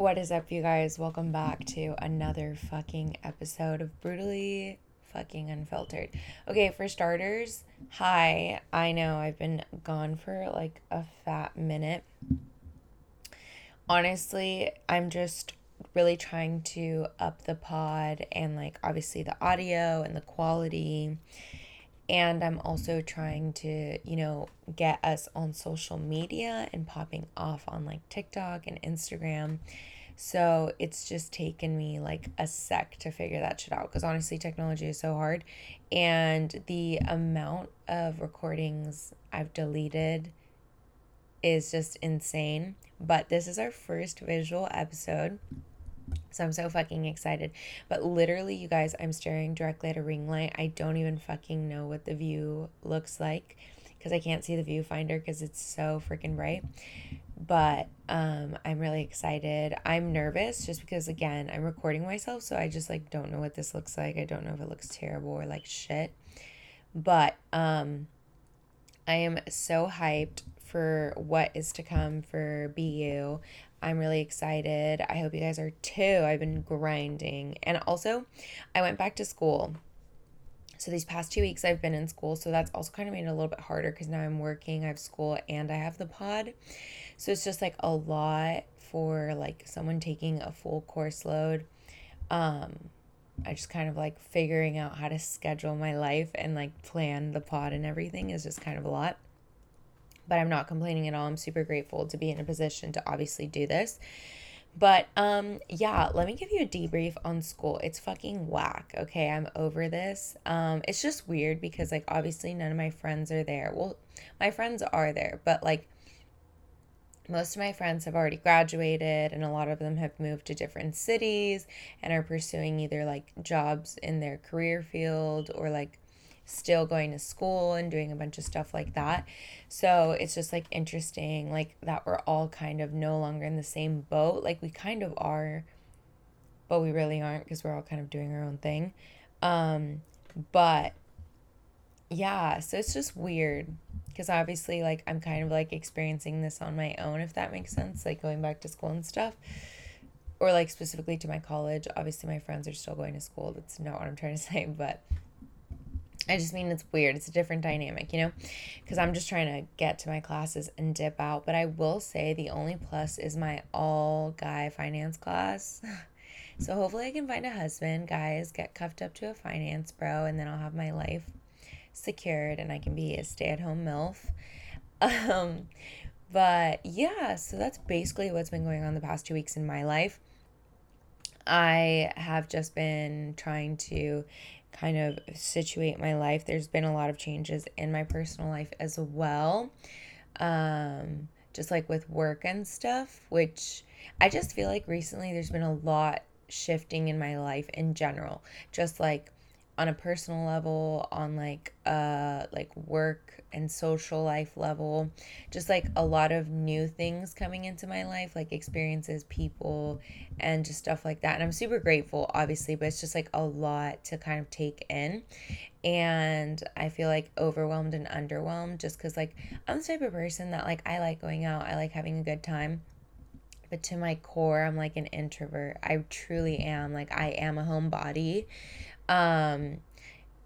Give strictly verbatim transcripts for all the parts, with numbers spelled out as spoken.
What is up, you guys? Welcome back to another fucking episode of Brutally Fucking Unfiltered. Okay, for starters, hi. I know I've been gone for like a fat minute. Honestly, I'm just really trying to up the pod and like obviously the audio and the quality. And I'm also trying to, you know, get us on social media and popping off on like TikTok and Instagram. So it's just taken me like a sec to figure that shit out because honestly, technology is so hard. And the amount of recordings I've deleted is just insane. But this is our first visual episode. So I'm so fucking excited. But literally, you guys, I'm staring directly at a ring light. I don't even fucking know what the view looks like because I can't see the viewfinder because it's so freaking bright. But um, I'm really excited. I'm nervous just because, again, I'm recording myself. So I just like don't know what this looks like. I don't know if it looks terrible or like shit. But um, I am so hyped for what is to come for B U. I'm really excited. I hope you guys are too. I've been grinding. And also, I went back to school. So these past two weeks I've been in school. So that's also kind of made it a little bit harder because now I'm working, I have school, and I have the pod. So it's just like a lot for like someone taking a full course load. Um, I just kind of like figuring out how to schedule my life and like plan the pod and everything is just kind of a lot. But I'm not complaining at all. I'm super grateful to be in a position to obviously do this. But um, yeah, let me give you a debrief on school. It's fucking whack, okay? I'm over this. Um, it's just weird because, like, obviously none of my friends are there. Well, my friends are there, but, like, most of my friends have already graduated and a lot of them have moved to different cities and are pursuing either, like, jobs in their career field or, like, still going to school and doing a bunch of stuff like that. So it's just like interesting like that we're all kind of no longer in the same boat. Like we kind of are, but we really aren't because we're all kind of doing our own thing. Um but yeah, so it's just weird because obviously like I'm kind of like experiencing this on my own, if that makes sense, like going back to school and stuff. Or like specifically to my college. Obviously my friends are still going to school. That's not what I'm trying to say, but I just mean it's weird. It's a different dynamic, you know, because I'm just trying to get to my classes and dip out. But I will say the only plus is my all-guy finance class. So hopefully I can find a husband, guys, get cuffed up to a finance bro, and then I'll have my life secured and I can be a stay-at-home MILF. Um, but yeah, so that's basically what's been going on the past two weeks in my life. I have just been trying to kind of situate my life. There's been a lot of changes in my personal life as well, um just like with work and stuff, which I just feel like recently there's been a lot shifting in my life in general, just like on a personal level, on like uh like work and social life level, just like a lot of new things coming into my life, like experiences, people, and just stuff like that. And I'm super grateful obviously, but it's just like a lot to kind of take in. And I feel like overwhelmed and underwhelmed just because like I'm the type of person that like I like going out, I like having a good time. But to my core, I'm like an introvert. I truly am. Like I am a homebody. Um,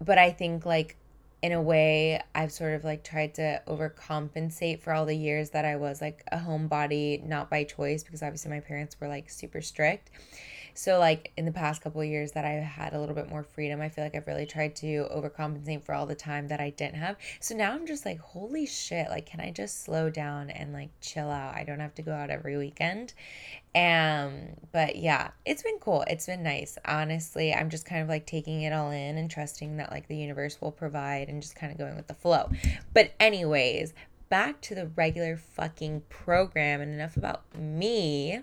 but I think like in a way I've sort of like tried to overcompensate for all the years that I was like a homebody, not by choice, because obviously my parents were like super strict. So like in the past couple of years that I had a little bit more freedom, I feel like I've really tried to overcompensate for all the time that I didn't have. So now I'm just like, holy shit, like, can I just slow down and like chill out? I don't have to go out every weekend. Um, but yeah, it's been cool. It's been nice. Honestly, I'm just kind of like taking it all in and trusting that like the universe will provide and just kind of going with the flow. But anyways, back to the regular fucking program and enough about me.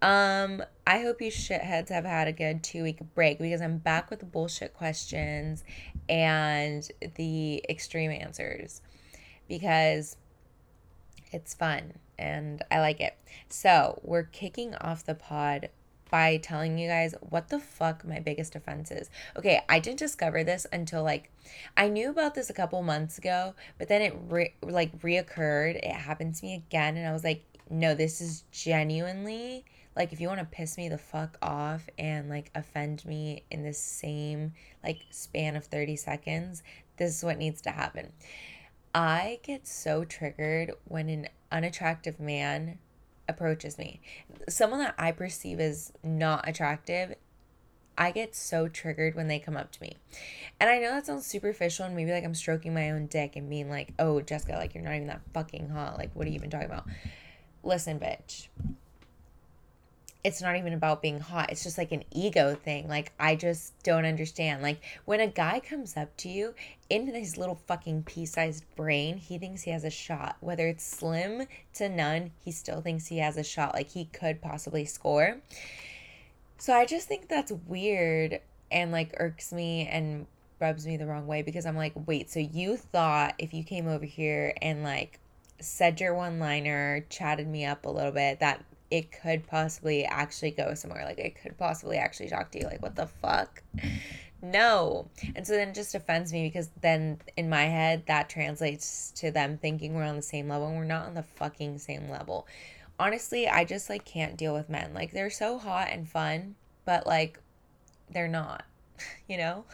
Um, I hope you shitheads have had a good two-week break because I'm back with the bullshit questions and the extreme answers because it's fun and I like it. So we're kicking off the pod by telling you guys what the fuck my biggest offense is. Okay, I didn't discover this until like, I knew about this a couple months ago, but then it re- like reoccurred. It happened to me again and I was like, no, this is genuinely Like, if you want to piss me the fuck off and, like, offend me in this same, like, span of thirty seconds, this is what needs to happen. I get so triggered when an unattractive man approaches me. Someone that I perceive as not attractive, I get so triggered when they come up to me. And I know that sounds superficial and maybe, like, I'm stroking my own dick and being like, oh, Jessica, like, you're not even that fucking hot. Like, what are you even talking about? Listen, bitch. It's not even about being hot. It's just like an ego thing. Like, I just don't understand. Like, when a guy comes up to you, in his little fucking pea-sized brain, he thinks he has a shot. Whether it's slim to none, he still thinks he has a shot. Like, he could possibly score. So I just think that's weird and, like, irks me and rubs me the wrong way, because I'm like, wait, so you thought if you came over here and, like, said your one-liner, chatted me up a little bit, that it could possibly actually go somewhere. Like, it could possibly actually talk to you. Like, what the fuck? No. And so then it just offends me, because then in my head that translates to them thinking we're on the same level, and we're not on the fucking same level. Honestly, I just, like, can't deal with men. Like, they're so hot and fun, but, like, they're not, you know?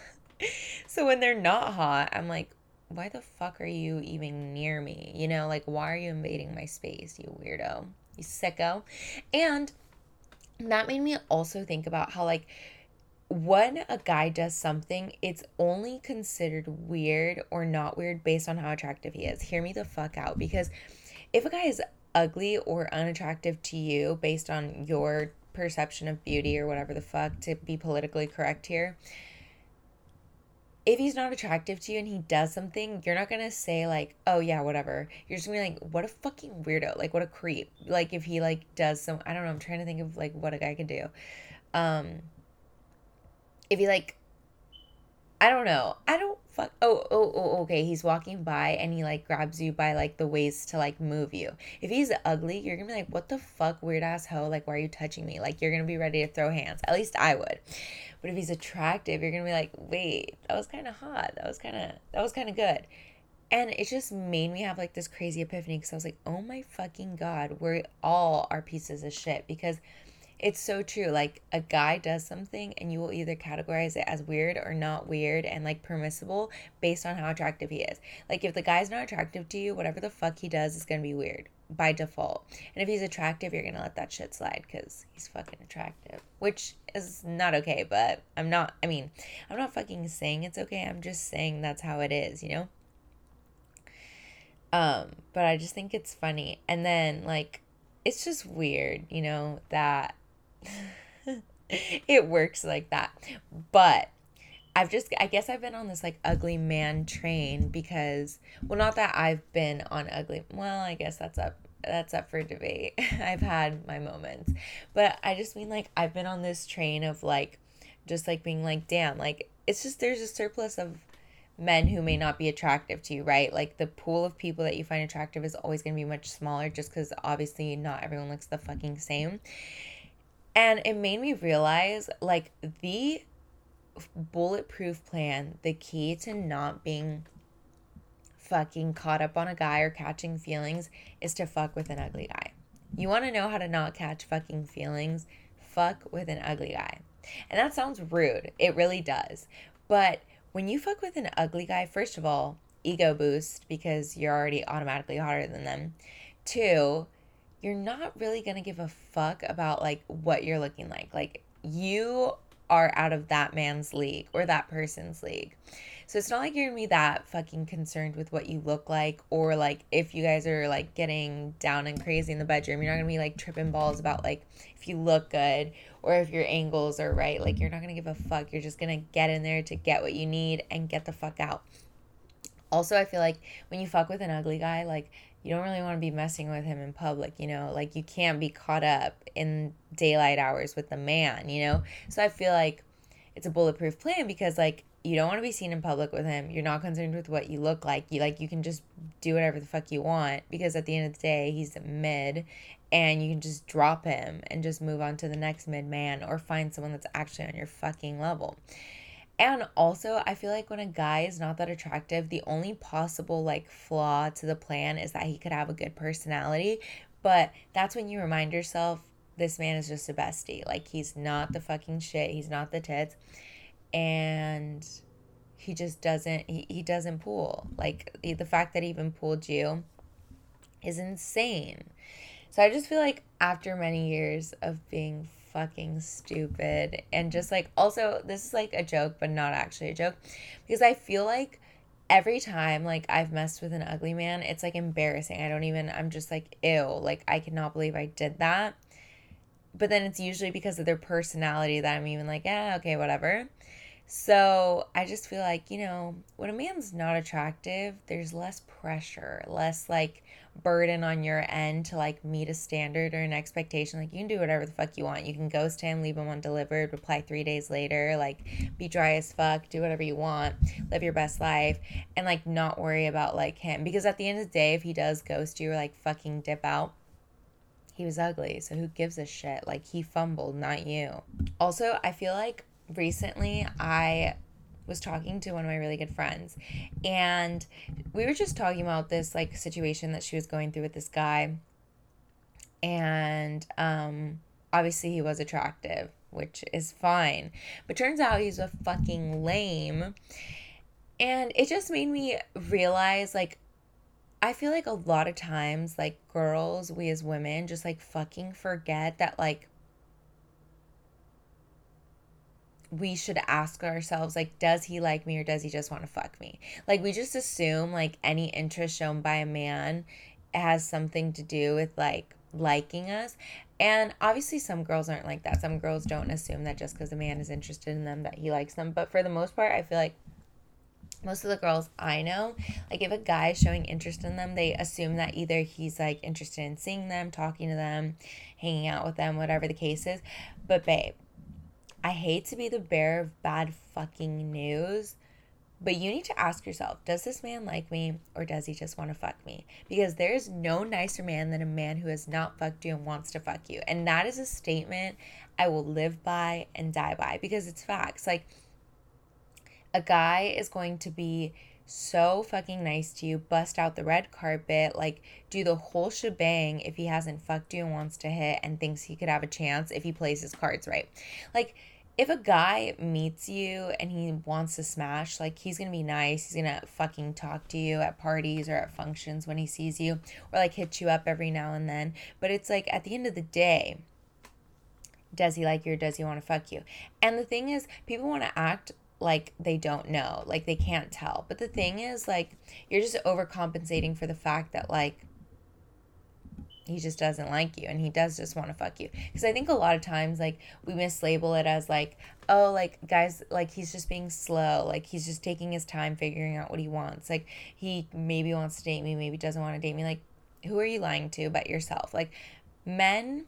So when they're not hot, I'm like, why the fuck are you even near me? You know, like, why are you invading my space, you weirdo? You sicko. And that made me also think about how, like, when a guy does something, it's only considered weird or not weird based on how attractive he is. Hear me the fuck out. Because if a guy is ugly or unattractive to you based on your perception of beauty or whatever the fuck, to be politically correct here, if he's not attractive to you and he does something, you're not going to say, like, oh, yeah, whatever. You're just going to be like, what a fucking weirdo. Like, what a creep. Like, if he, like, does some, I don't know, I'm trying to think of, like, what a guy can do. Um, if he, like, I don't know. I don't fuck. Oh, oh, oh, okay. He's walking by and he, like, grabs you by, like, the waist to, like, move you. If he's ugly, you're going to be like, what the fuck, weird ass hoe? Like, why are you touching me? Like, you're going to be ready to throw hands. At least I would. But if he's attractive, you're going to be like, wait, that was kind of hot. That was kind of, that was kind of good. And it just made me have, like, this crazy epiphany, because I was like, oh my fucking God, we all are pieces of shit, because it's so true. Like, a guy does something and you will either categorize it as weird or not weird and, like, permissible based on how attractive he is. Like, if the guy's not attractive to you, whatever the fuck he does is going to be weird by default. And if he's attractive, you're going to let that shit slide, because he's fucking attractive, which is not okay. But I'm not, I mean, I'm not fucking saying it's okay. I'm just saying that's how it is, you know? Um, but I just think it's funny. And then, like, it's just weird, you know, that it works like that. But I've just, I guess I've been on this, like, ugly man train, because, well, not that I've been on ugly, well, I guess that's up, that's up for debate. I've had my moments, but I just mean, like, I've been on this train of, like, just, like, being like, damn, like, it's just, there's a surplus of men who may not be attractive to you, right? Like, the pool of people that you find attractive is always going to be much smaller, just because obviously not everyone looks the fucking same. And it made me realize, like, the bulletproof plan, the key to not being fucking caught up on a guy or catching feelings, is to fuck with an ugly guy. You want to know how to not catch fucking feelings? Fuck with an ugly guy. And that sounds rude. It really does. But when you fuck with an ugly guy, first of all, ego boost, because you're already automatically hotter than them. Two, you're not really going to give a fuck about, like, what you're looking like. Like, you are out of that man's league or that person's league. So it's not like you're going to be that fucking concerned with what you look like, or, like, if you guys are, like, getting down and crazy in the bedroom, you're not going to be, like, tripping balls about, like, if you look good or if your angles are right. Like, you're not going to give a fuck. You're just going to get in there to get what you need and get the fuck out. Also, I feel like when you fuck with an ugly guy, like, you don't really want to be messing with him in public, you know? Like, you can't be caught up in daylight hours with the man, you know? So I feel like it's a bulletproof plan, because, like, you don't want to be seen in public with him. You're not concerned with what you look like. You, like, you can just do whatever the fuck you want, because at the end of the day, he's a mid, and you can just drop him and just move on to the next mid man, or find someone that's actually on your fucking level. And also, I feel like when a guy is not that attractive, the only possible, like, flaw to the plan is that he could have a good personality. But that's when you remind yourself this man is just a bestie. Like, he's not the fucking shit. He's not the tits. And he just doesn't, he, he doesn't pool. Like, the fact that he even pooled you is insane. So I just feel like after many years of being fucking stupid and just like, also, this is like a joke, but not actually a joke, because I feel like every time, like, I've messed with an ugly man, it's like embarrassing. I don't even, I'm just like, ew, like, I cannot believe I did that. But then it's usually because of their personality that I'm even like, yeah, okay, whatever. So I just feel like, you know, when a man's not attractive, there's less pressure, less like burden on your end to like meet a standard or an expectation. Like, you can do whatever the fuck you want. You can ghost him, leave him undelivered, reply three days later, like, be dry as fuck, do whatever you want, live your best life, and like not worry about like him. Because at the end of the day, if he does ghost you or like fucking dip out, he was ugly. So who gives a shit? Like, he fumbled, not you. Also, I feel like recently I was talking to one of my really good friends, and we were just talking about this like situation that she was going through with this guy, and um obviously he was attractive, which is fine, but turns out he's a fucking lame. And it just made me realize, like, I feel like a lot of times, like, girls, we as women just like fucking forget that like we should ask ourselves, like, does he like me or does he just want to fuck me? Like, we just assume, like, any interest shown by a man has something to do with, like, liking us. And obviously some girls aren't like that. Some girls don't assume that just because a man is interested in them that he likes them. But for the most part, I feel like most of the girls I know, like, if a guy is showing interest in them, they assume that either he's, like, interested in seeing them, talking to them, hanging out with them, whatever the case is. But, babe, I hate to be the bearer of bad fucking news, but you need to ask yourself, does this man like me or does he just want to fuck me? Because there is no nicer man than a man who has not fucked you and wants to fuck you. And that is a statement I will live by and die by, because it's facts. Like, a guy is going to be so fucking nice to you, bust out the red carpet, like, do the whole shebang if he hasn't fucked you and wants to hit and thinks he could have a chance if he plays his cards right. Like, if a guy meets you and he wants to smash, like, he's gonna be nice. He's gonna fucking talk to you at parties or at functions when he sees you, or like hit you up every now and then. But it's like, at the end of the day, does he like you or does he want to fuck you? And the thing is, people want to act like they don't know, like they can't tell. But the thing is, like, you're just overcompensating for the fact that, like, he just doesn't like you and he does just want to fuck you. Because I think a lot of times, like, we mislabel it as like, oh, like, guys, like, he's just being slow, like, he's just taking his time figuring out what he wants, like, he maybe wants to date me, maybe doesn't want to date me. Like, who are you lying to but yourself? Like, men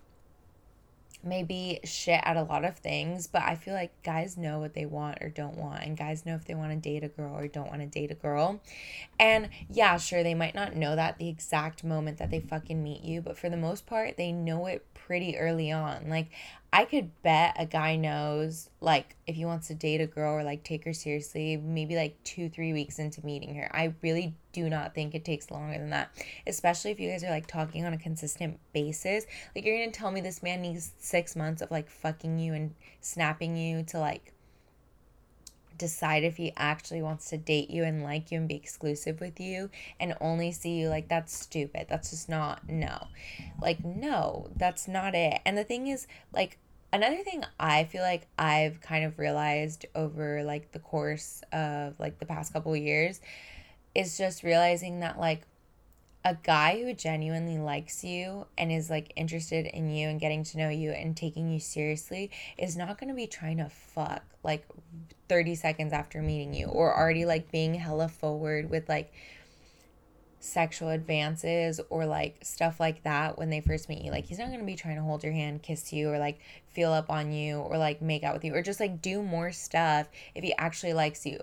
maybe shit at a lot of things, but I feel like guys know what they want or don't want, and guys know if they want to date a girl or don't want to date a girl. And yeah, sure, they might not know that the exact moment that they fucking meet you, but for the most part, they know it pretty early on. Like, I could bet a guy knows, like, if he wants to date a girl or, like, take her seriously, maybe, like, two, three weeks into meeting her. I really do not think it takes longer than that, especially if you guys are, like, talking on a consistent basis. Like, you're going to tell me this man needs six months of, like, fucking you and snapping you to, like, decide if he actually wants to date you and like you and be exclusive with you and only see you? Like, that's stupid. That's just not, no. Like, no, that's not it. And the thing is, like, another thing I feel like I've kind of realized over, like, the course of, like, the past couple of years is just realizing that, like, a guy who genuinely likes you and is, like, interested in you and getting to know you and taking you seriously is not going to be trying to fuck, like, thirty seconds after meeting you, or already, like, being hella forward with, like, sexual advances or, like, stuff like that when they first meet you. Like, he's not going to be trying to hold your hand, kiss you, or, like, feel up on you, or, like, make out with you, or just, like, do more stuff if he actually likes you.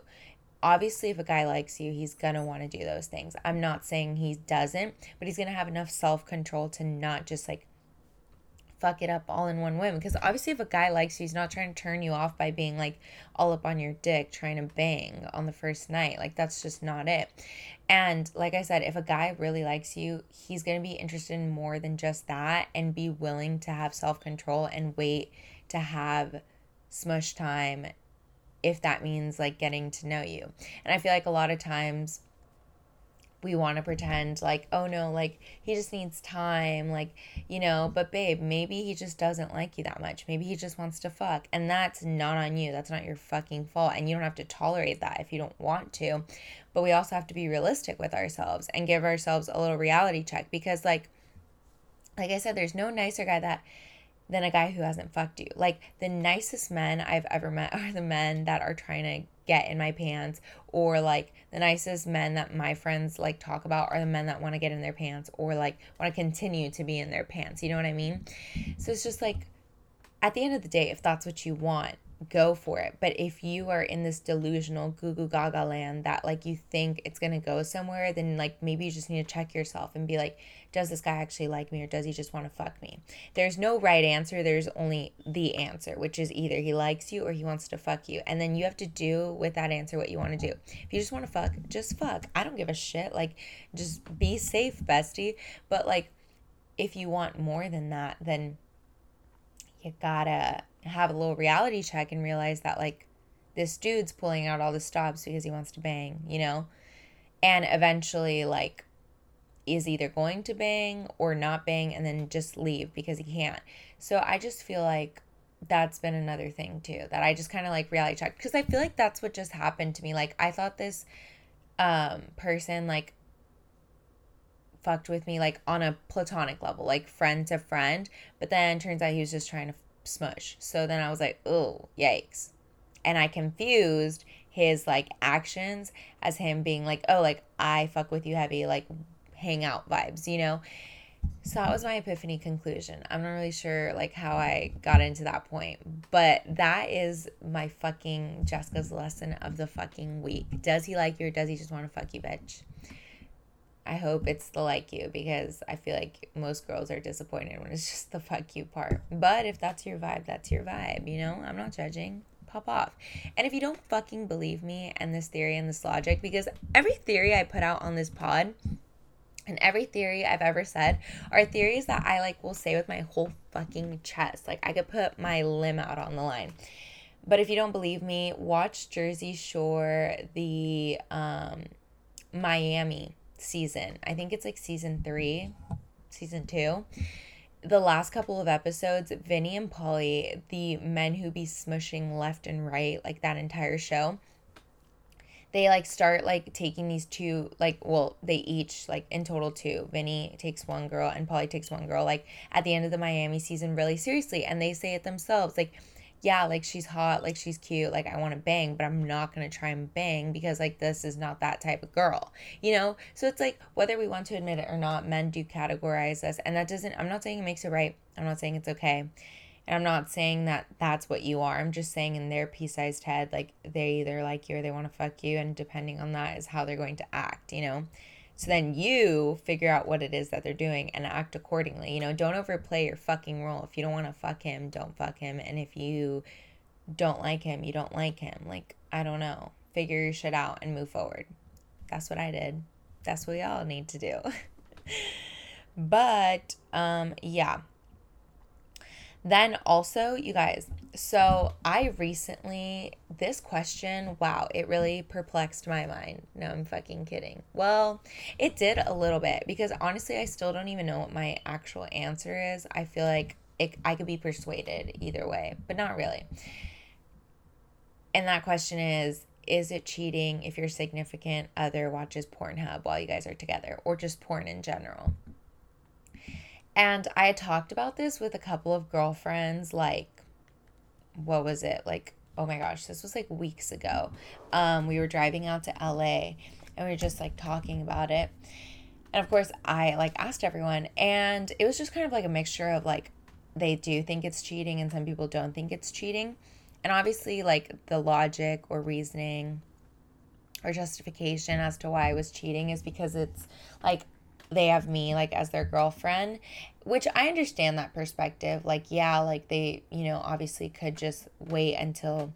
Obviously, if a guy likes you, he's going to want to do those things. I'm not saying he doesn't, but he's going to have enough self-control to not just, like, fuck it up all in one whim. Because obviously if a guy likes you, he's not trying to turn you off by being like all up on your dick trying to bang on the first night. Like, that's just not it. And like I said, if a guy really likes you, he's going to be interested in more than just that and be willing to have self-control and wait to have smush time if that means like getting to know you. And I feel like a lot of times we want to pretend like, oh no, like he just needs time, like, you know, but babe, maybe he just doesn't like you that much. Maybe he just wants to fuck, and that's not on you. That's not your fucking fault, and you don't have to tolerate that if you don't want to. But we also have to be realistic with ourselves and give ourselves a little reality check, because like like I said, there's no nicer guy that than a guy who hasn't fucked you. Like, the nicest men I've ever met are the men that are trying to get in my pants, or like the nicest men that my friends like talk about are the men that want to get in their pants or like want to continue to be in their pants. You know what I mean? So it's just like, at the end of the day, if that's what you want, go for it. But if you are in this delusional goo goo gaga land that like you think it's gonna go somewhere, then like maybe you just need to check yourself and be like, does this guy actually like me, or does he just want to fuck me? There's no right answer. There's only the answer, which is either he likes you or he wants to fuck you. And then you have to do with that answer what you want to do. If you just want to fuck, just fuck. I don't give a shit. Like, just be safe, bestie. But like, if you want more than that, then you gotta have a little reality check and realize that like this dude's pulling out all the stops because he wants to bang, you know? And eventually like is either going to bang or not bang, and then just leave because he can't. So I just feel like that's been another thing too, that I just kind of like reality checked, because I feel like that's what just happened to me. Like, I thought this um person like fucked with me like on a platonic level, like friend to friend, but then turns out he was just trying to smush. So then I was like, oh, yikes. And I confused his like actions as him being like, oh, like I fuck with you heavy, like hangout vibes, you know? So that was my epiphany conclusion. I'm not really sure like how I got into that point, but that is my fucking Jessica's lesson of the fucking week. Does he like you, or does he just want to fuck you, bitch? I hope it's the like you, because I feel like most girls are disappointed when it's just the fuck you part. But if that's your vibe, that's your vibe, you know? I'm not judging. Pop off. And if you don't fucking believe me and this theory and this logic, because every theory I put out on this pod and every theory I've ever said are theories that I like will say with my whole fucking chest. Like, I could put my limb out on the line. But if you don't believe me, watch Jersey Shore, the um, Miami season. I think it's like season three, season two. The last couple of episodes, Vinny and Polly, the men who be smushing left and right, like that entire show, they like start like taking these two, like, well, they each like in total two, Vinny takes one girl and Polly takes one girl, like at the end of the Miami season, really seriously. And they say it themselves, like, yeah, like she's hot, like she's cute, like I want to bang, but I'm not going to try and bang because like this is not that type of girl, you know? So it's like, whether we want to admit it or not, men do categorize us, and that doesn't, I'm not saying it makes it right. I'm not saying it's okay. And I'm not saying that that's what you are. I'm just saying in their pea-sized head, like they either like you or they want to fuck you, and depending on that is how they're going to act, you know? So then you figure out what it is that they're doing and act accordingly. You know, don't overplay your fucking role. If you don't want to fuck him, don't fuck him. And if you don't like him, you don't like him. Like, I don't know. Figure your shit out and move forward. That's what I did. That's what we all need to do. But, um, yeah. Then also, you guys, so I recently, this question, wow, it really perplexed my mind. No, I'm fucking kidding. Well, it did a little bit, because honestly, I still don't even know what my actual answer is. I feel like it, I could be persuaded either way, but not really. And that question is, is it cheating if your significant other watches Pornhub while you guys are together, or just porn in general? And I had talked about this with a couple of girlfriends, like, what was it? Like, oh my gosh, this was like weeks ago. Um, we were driving out to L A and we were just like talking about it. And of course, I like asked everyone, and it was just kind of like a mixture of like, they do think it's cheating and some people don't think it's cheating. And obviously like the logic or reasoning or justification as to why I was cheating is because it's like, they have me, like, as their girlfriend, which I understand that perspective. Like, yeah, like, they, you know, obviously could just wait until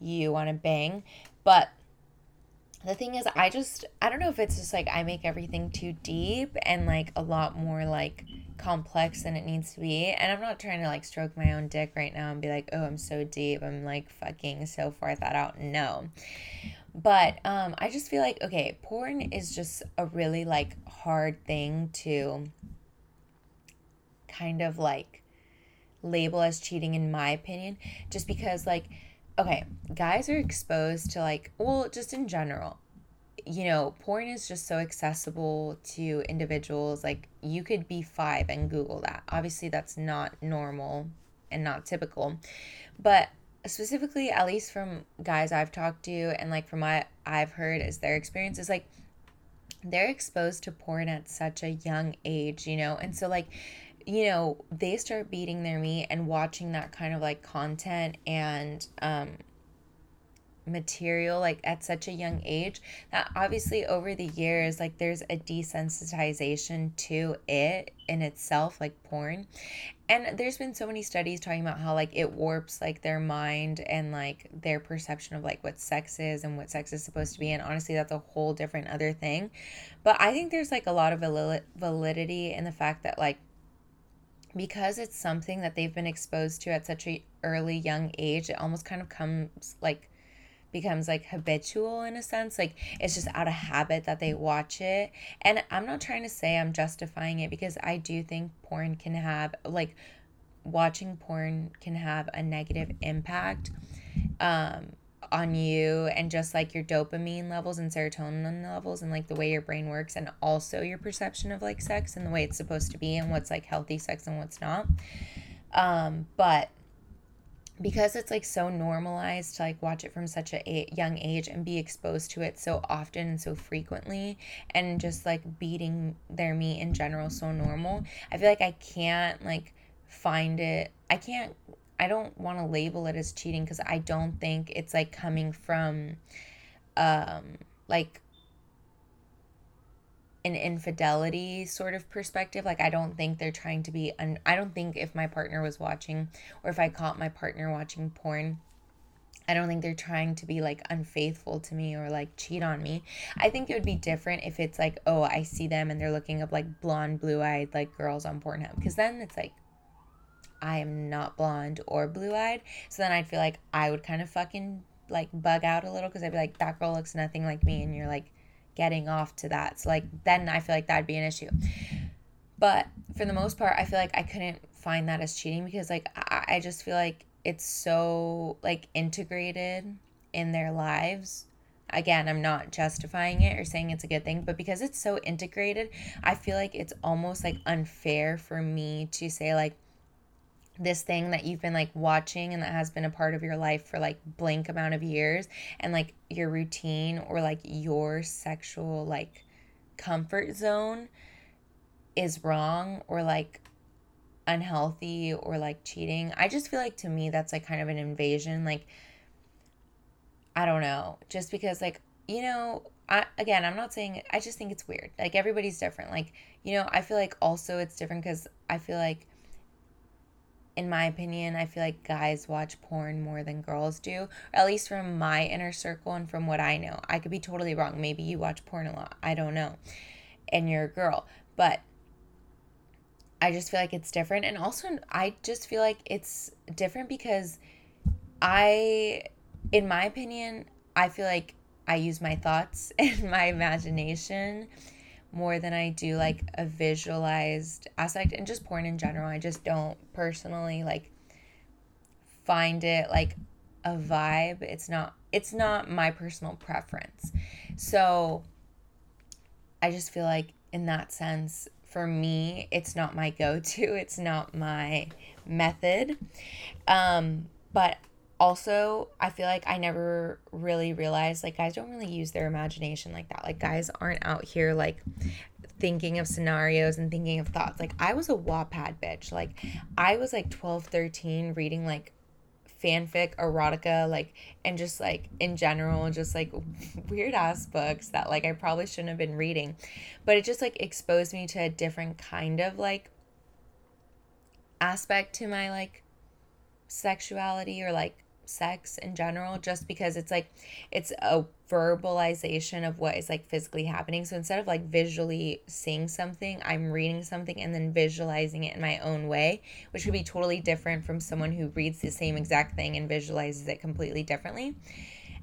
you want to bang. But the thing is, I just, I don't know if it's just, like, I make everything too deep and, like, a lot more, like, complex than it needs to be. And I'm not trying to, like, stroke my own dick right now and be like, oh, I'm so deep, I'm, like, fucking so far thought out. No. But um, I just feel like, okay, porn is just a really, like, hard thing to kind of, like, label as cheating, in my opinion, just because, like, okay, guys are exposed to, like, well, just in general, you know, porn is just so accessible to individuals. Like, you could be five and Google that. Obviously, that's not normal and not typical. But specifically, at least from guys I've talked to and, like, from what I've heard is their experience is, like, they're exposed to porn at such a young age, you know? And so, like, you know, they start beating their meat and watching that kind of, like, content and um, material, like, at such a young age that obviously over the years, like, there's a desensitization to it in itself, like porn. And there's been so many studies talking about how, like, it warps, like, their mind and, like, their perception of, like, what sex is and what sex is supposed to be. And honestly, that's a whole different other thing. But I think there's, like, a lot of validity in the fact that, like, because it's something that they've been exposed to at such an early young age, it almost kind of comes, like, becomes, like, habitual in a sense. Like, it's just out of habit that they watch it. And I'm not trying to say I'm justifying it, because I do think porn can have, like, watching porn can have a negative impact um, on you and just, like, your dopamine levels and serotonin levels and, like, the way your brain works, and also your perception of, like, sex and the way it's supposed to be and what's, like, healthy sex and what's not. Um, but because it's, like, so normalized to, like, watch it from such a, a young age and be exposed to it so often and so frequently, and just, like, beating their meat in general so normal, I feel like I can't, like, find it, I can't I don't want to label it as cheating, because I don't think it's, like, coming from, um, like, an infidelity sort of perspective. Like, I don't think they're trying to be, un- I don't think if my partner was watching, or if I caught my partner watching porn, I don't think they're trying to be, like, unfaithful to me or, like, cheat on me. I think it would be different if it's, like, oh, I see them and they're looking up, like, blonde, blue-eyed, like, girls on Pornhub, because then it's, like, I am not blonde or blue-eyed, so then I'd feel like I would kind of fucking, like, bug out a little, because I'd be like, that girl looks nothing like me, and you're, like, getting off to that. So, like, then I feel like that'd be an issue. But for the most part, I feel like I couldn't find that as cheating, because, like, I, I just feel like it's so, like, integrated in their lives. Again, I'm not justifying it or saying it's a good thing, but because it's so integrated, I feel like it's almost, like, unfair for me to say, like, this thing that you've been, like, watching and that has been a part of your life for, like, blank amount of years, and, like, your routine or, like, your sexual, like, comfort zone is wrong or, like, unhealthy or, like, cheating. I just feel like, to me, that's, like, kind of an invasion. Like, I don't know, just because, like, you know, I, again, I'm not saying, I just think it's weird. Like, everybody's different. Like, you know, I feel like also it's different because I feel like, in my opinion, I feel like guys watch porn more than girls do, or at least from my inner circle and from what I know. I could be totally wrong. Maybe you watch porn a lot. I don't know. And you're a girl. But I just feel like it's different. And also, I just feel like it's different because I, in my opinion, I feel like I use my thoughts and my imagination more than I do, like, a visualized aspect, and just porn in general. I just don't personally, like, find it, like, a vibe. It's not, it's not my personal preference. So I just feel like, in that sense, for me, it's not my go-to. It's not my method. Um, but also, I feel like I never really realized, like, guys don't really use their imagination like that. Like, guys aren't out here, like, thinking of scenarios and thinking of thoughts. Like, I was a WAPAD bitch. Like, I was, like, twelve, thirteen, reading, like, fanfic, erotica, like, and just, like, in general, just, like, weird-ass books that, like, I probably shouldn't have been reading. But it just, like, exposed me to a different kind of, like, aspect to my, like, sexuality or, like, sex in general, just because it's, like, it's a verbalization of what is, like, physically happening. So instead of, like, visually seeing something, I'm reading something and then visualizing it in my own way, which could be totally different from someone who reads the same exact thing and visualizes it completely differently.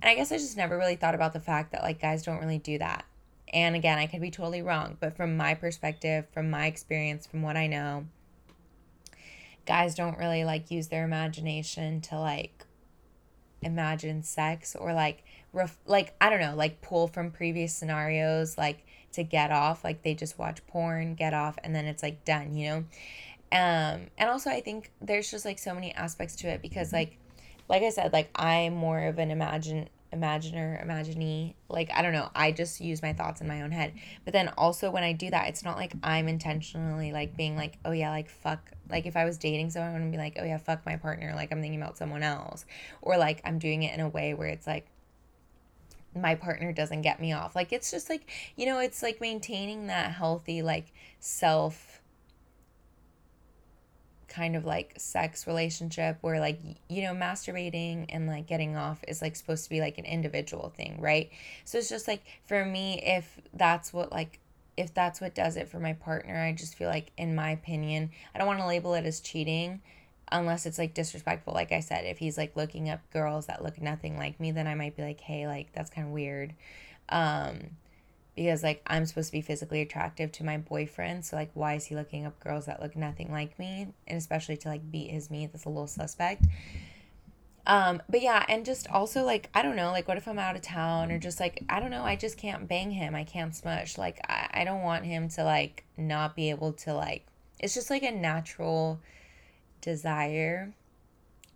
And I guess I just never really thought about the fact that, like, guys don't really do that. And again, I could be totally wrong, but from my perspective, from my experience, from what I know, guys don't really, like, use their imagination to, like, imagine sex or, like, ref- like, I don't know, like, pull from previous scenarios, like, to get off. Like, they just watch porn, get off, and then it's, like, done, you know? Um, and also I think there's just, like, so many aspects to it because, like, like I said, like, I'm more of an imagine, imaginer, imaginee. Like, I don't know. I just use my thoughts in my own head. But then also when I do that, it's not like I'm intentionally, like, being like, oh, yeah, like, fuck. Like, if I was dating someone, I wouldn't be like, oh, yeah, fuck my partner. Like, I'm thinking about someone else. Or, like, I'm doing it in a way where it's, like, my partner doesn't get me off. Like, it's just, like, you know, it's, like, maintaining that healthy, like, self kind of, like, sex relationship where, like, you know, masturbating and, like, getting off is, like, supposed to be, like, an individual thing, right? So it's just, like, for me, if that's what, like, if that's what does it for my partner, I just feel like, in my opinion, I don't want to label it as cheating unless it's, like, disrespectful. Like I said, if he's, like, looking up girls that look nothing like me, then I might be like, hey, like, that's kind of weird. Um, because, like, I'm supposed to be physically attractive to my boyfriend. So, like, why is he looking up girls that look nothing like me? And especially to, like, beat his meat, that's a little suspect. Um, but yeah, and just also, like, I don't know, like, what if I'm out of town or just, like, I don't know, I just can't bang him. I can't smush. Like, I, I don't want him to, like, not be able to, like, it's just, like, a natural desire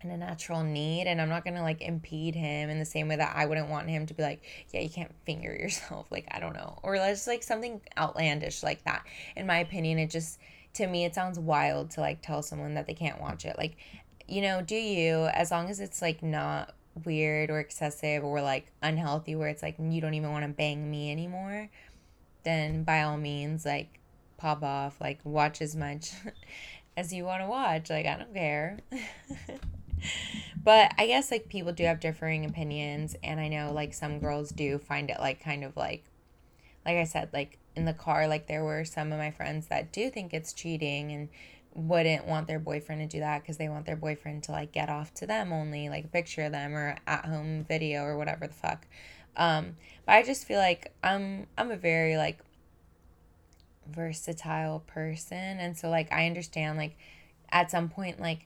and a natural need. And I'm not going to, like, impede him in the same way that I wouldn't want him to be like, yeah, you can't finger yourself. Like, I don't know. Or just, like, something outlandish like that. In my opinion, it just, to me, it sounds wild to, like, tell someone that they can't watch it. Like, you know, do you, as long as it's, like, not weird or excessive or, like, unhealthy where it's, like, you don't even want to bang me anymore, then by all means, like, pop off, like, watch as much as you want to watch. Like, I don't care. But I guess, like, people do have differing opinions, and I know, like, some girls do find it, like, kind of, like, like I said, like, in the car, like, there were some of my friends that do think it's cheating and wouldn't want their boyfriend to do that because they want their boyfriend to, like, get off to them only, like, a picture of them or at-home video or whatever the fuck. Um, but I just feel like I'm, I'm a very, like, versatile person, and so, like, I understand, like, at some point, like,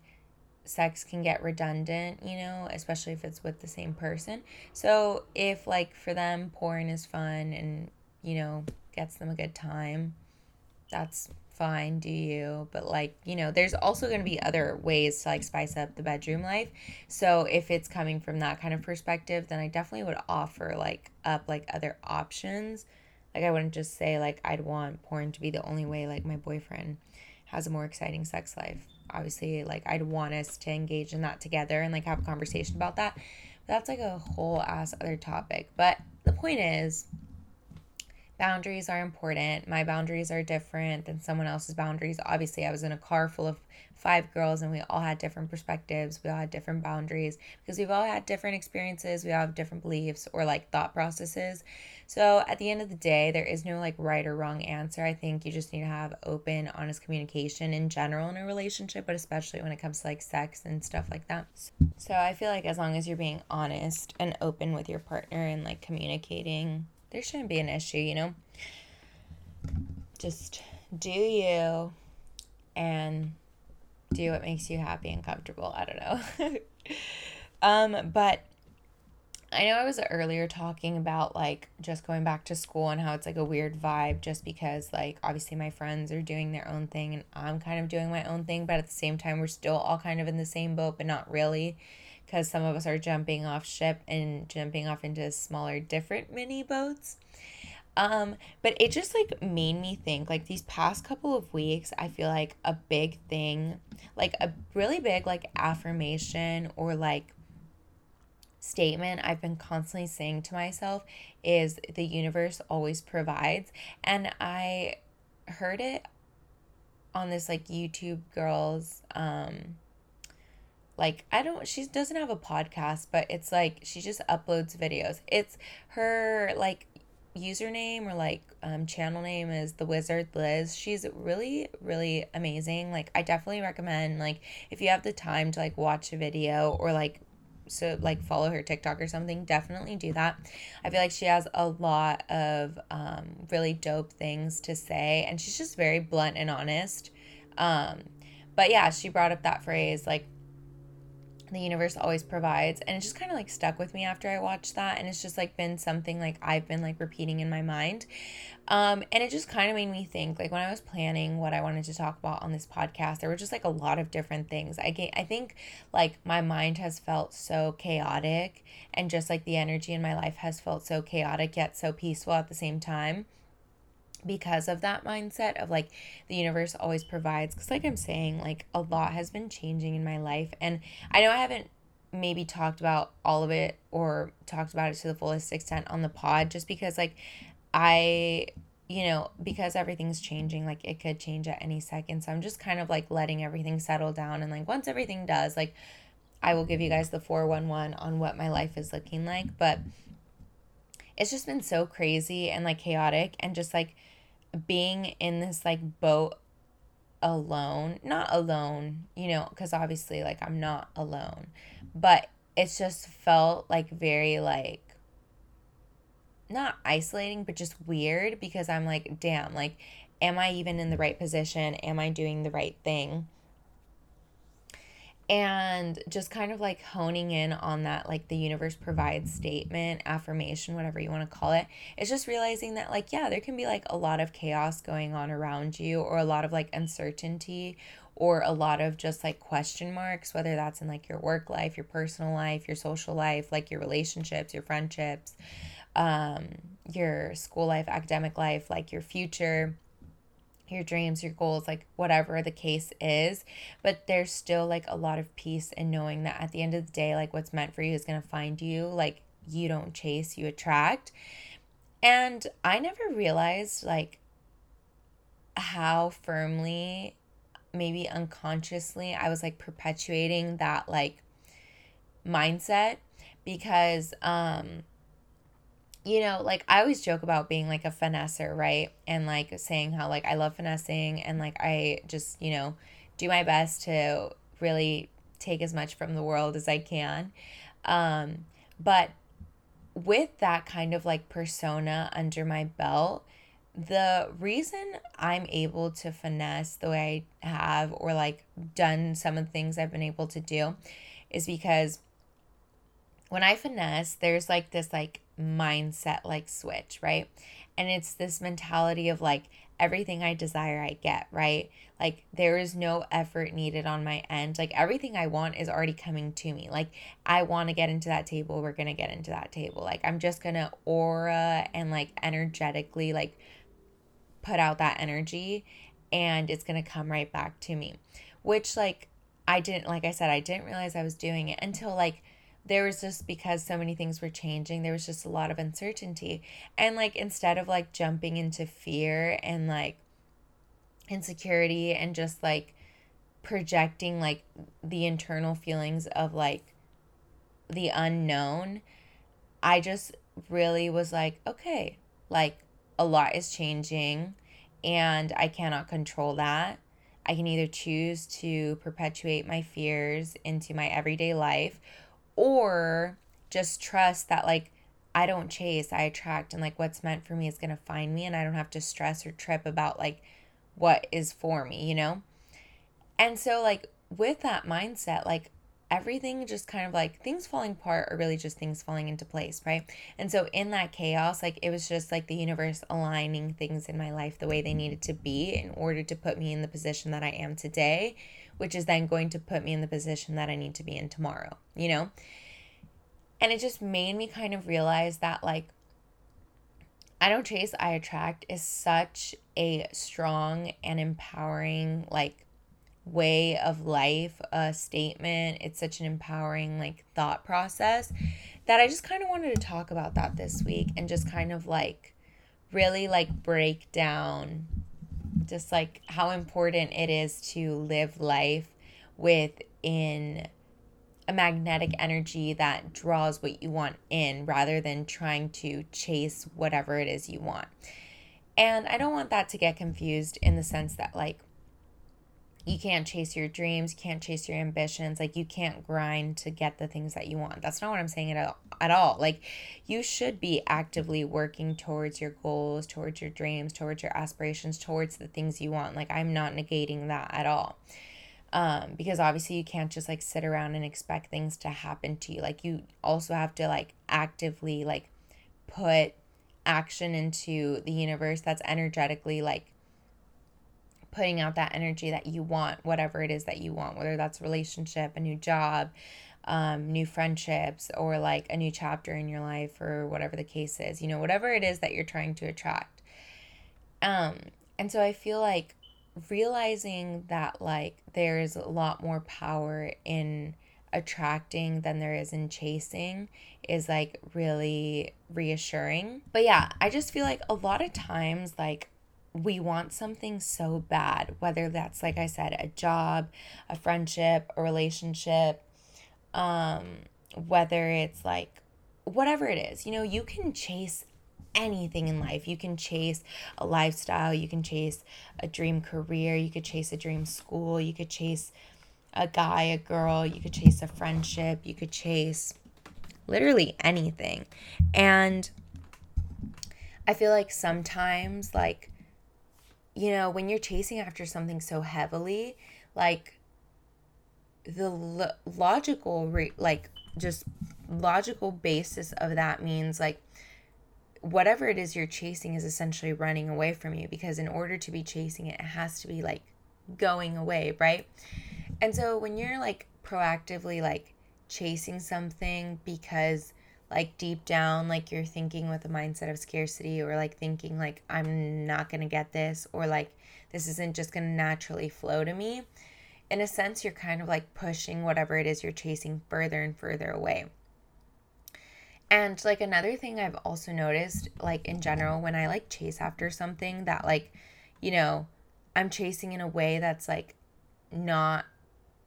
sex can get redundant, you know, especially if it's with the same person. So if, like, for them, porn is fun and, you know, gets them a good time, that's fine, do you? But, like, you know, there's also going to be other ways to, like, spice up the bedroom life. So if it's coming from that kind of perspective, then I definitely would offer, like, up, like, other options. Like, I wouldn't just say, like, I'd want porn to be the only way, like, my boyfriend has a more exciting sex life. Obviously, like, I'd want us to engage in that together and, like, have a conversation about that. But that's, like, a whole ass other topic. But the point is, boundaries are important. My boundaries are different than someone else's boundaries. Obviously, I was in a car full of five girls, and we all had different perspectives. We all had different boundaries because we've all had different experiences. We all have different beliefs or, like, thought processes. So at the end of the day, there is no, like, right or wrong answer. I think you just need to have open, honest communication in general in a relationship, but especially when it comes to, like, sex and stuff like that. So I feel like as long as you're being honest and open with your partner and, like, communicating, there shouldn't be an issue, you know? Just do you and do what makes you happy and comfortable. I don't know. um, but I know I was earlier talking about, like, just going back to school and how it's, like, a weird vibe just because, like, obviously my friends are doing their own thing and I'm kind of doing my own thing. But at the same time, we're still all kind of in the same boat, but not really. Because some of us are jumping off ship and jumping off into smaller, different mini boats. Um, but it just, like, made me think, like, these past couple of weeks, I feel like a big thing, like, a really big, like, affirmation or, like, statement I've been constantly saying to myself is the universe always provides. And I heard it on this, like, YouTube girl's, um, like, I don't, she doesn't have a podcast, but it's, like, she just uploads videos. It's her, like, username or like um channel name is The Wizard Liz. She's really, really amazing. Like, I definitely recommend, like, if you have the time to, like, watch a video or, like, so, like, follow her TikTok or something, definitely do that. I feel like she has a lot of um really dope things to say, and she's just very blunt and honest. Um but yeah, she brought up that phrase, like, the universe always provides, and it just kind of, like, stuck with me after I watched that, and it's just, like, been something, like, I've been, like, repeating in my mind, um, and it just kind of made me think, like, when I was planning what I wanted to talk about on this podcast, there were just, like, a lot of different things. I get, I think, like, my mind has felt so chaotic, and just, like, the energy in my life has felt so chaotic, yet so peaceful at the same time, because of that mindset of, like, the universe always provides. Because, like I'm saying, like, a lot has been changing in my life, and I know I haven't maybe talked about all of it or talked about it to the fullest extent on the pod, just because, like, I, you know, because everything's changing, like, it could change at any second. So I'm just kind of, like, letting everything settle down, and, like, once everything does, like, I will give you guys the four one one on what my life is looking like. But it's just been so crazy and, like, chaotic, and just, like, being in this, like, boat alone, not alone, you know, because obviously, like, I'm not alone, but it's just felt, like, very, like, not isolating, but just weird, because I'm like, damn, like, am I even in the right position? Am I doing the right thing? And just kind of, like, honing in on that, like, the universe provides statement, affirmation, whatever you want to call it. It's just realizing that, like, yeah, there can be, like, a lot of chaos going on around you, or a lot of, like, uncertainty, or a lot of just, like, question marks, whether that's in, like, your work life, your personal life, your social life, like, your relationships, your friendships, um, your school life, academic life, like, your future, your dreams, your goals, like, whatever the case is. But there's still, like, a lot of peace in knowing that at the end of the day, like, what's meant for you is going to find you. Like, you don't chase, you attract. And I never realized, like, how firmly, maybe unconsciously, I was, like, perpetuating that, like, mindset, because um you know, like, I always joke about being, like, a finesser, right? And, like, saying how, like, I love finessing, and, like, I just, you know, do my best to really take as much from the world as I can. Um, but with that kind of, like, persona under my belt, the reason I'm able to finesse the way I have, or, like, done some of the things I've been able to do, is because when I finesse, there's, like, this, like, mindset, like, switch, right? And it's this mentality of, like, everything I desire I get, right? Like, there is no effort needed on my end. Like, everything I want is already coming to me. Like, I want to get into that table, we're gonna get into that table. Like, I'm just gonna aura and, like, energetically, like, put out that energy, and it's gonna come right back to me. Which, like, I didn't, like I said, I didn't realize I was doing it until, like, there was just, because so many things were changing, there was just a lot of uncertainty. And, like, instead of, like, jumping into fear and, like, insecurity, and just, like, projecting, like, the internal feelings of, like, the unknown, I just really was like, okay, like, a lot is changing, and I cannot control that. I can either choose to perpetuate my fears into my everyday life, or just trust that, like, I don't chase, I attract, and, like, what's meant for me is going to find me, and I don't have to stress or trip about, like, what is for me, you know? And so, like, with that mindset, like, everything just kind of, like, things falling apart are really just things falling into place, right? And so in that chaos, like, it was just, like, the universe aligning things in my life the way they needed to be in order to put me in the position that I am today, which is then going to put me in the position that I need to be in tomorrow, you know? And it just made me kind of realize that, like, I don't chase, I attract is such a strong and empowering, like, way of life, a statement. It's such an empowering, like, thought process that I just kind of wanted to talk about that this week and just kind of, like, really, like, break down just, like, how important it is to live life within a magnetic energy that draws what you want in rather than trying to chase whatever it is you want. And I don't want that to get confused in the sense that, like, you can't chase your dreams, you can't chase your ambitions, like, you can't grind to get the things that you want. That's not what I'm saying at all, at all. Like, you should be actively working towards your goals, towards your dreams, towards your aspirations, towards the things you want. Like, I'm not negating that at all. Um, because obviously you can't just, like, sit around and expect things to happen to you. Like, you also have to, like, actively, like, put action into the universe that's energetically, like, putting out that energy that you want, whatever it is that you want, whether that's a relationship, a new job, um, new friendships, or, like, a new chapter in your life, or whatever the case is, you know, whatever it is that you're trying to attract. Um, and so I feel like realizing that, like, there's a lot more power in attracting than there is in chasing is, like, really reassuring. But yeah, I just feel like a lot of times, like, we want something so bad, whether that's, like I said, a job, a friendship, a relationship, um, whether it's, like, whatever it is. You know, you can chase anything in life. You can chase a lifestyle. You can chase a dream career. You could chase a dream school. You could chase a guy, a girl. You could chase a friendship. You could chase literally anything. And I feel like sometimes, like, you know, when you're chasing after something so heavily, like, the lo- logical, re- like, just logical basis of that means, like, whatever it is you're chasing is essentially running away from you, because in order to be chasing it, it has to be, like, going away, right? And so when you're, like, proactively, like, chasing something because, like, deep down, like, you're thinking with a mindset of scarcity, or, like, thinking, like, I'm not going to get this, or, like, this isn't just going to naturally flow to me, in a sense, you're kind of, like, pushing whatever it is you're chasing further and further away. And, like, another thing I've also noticed, like, in general, when I, like, chase after something that, like, you know, I'm chasing in a way that's, like, not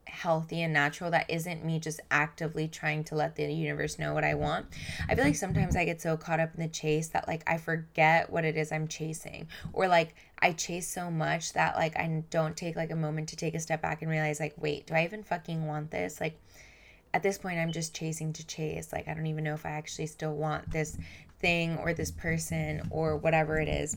healthy and natural, that isn't me just actively trying to let the universe know what I want. I feel like sometimes I get so caught up in the chase that, like, I forget what it is I'm chasing, or, like, I chase so much that, like, I don't take, like, a moment to take a step back and realize, like, wait, do I even fucking want this? Like, at this point, I'm just chasing to chase. Like, I don't even know if I actually still want this thing or this person or whatever it is.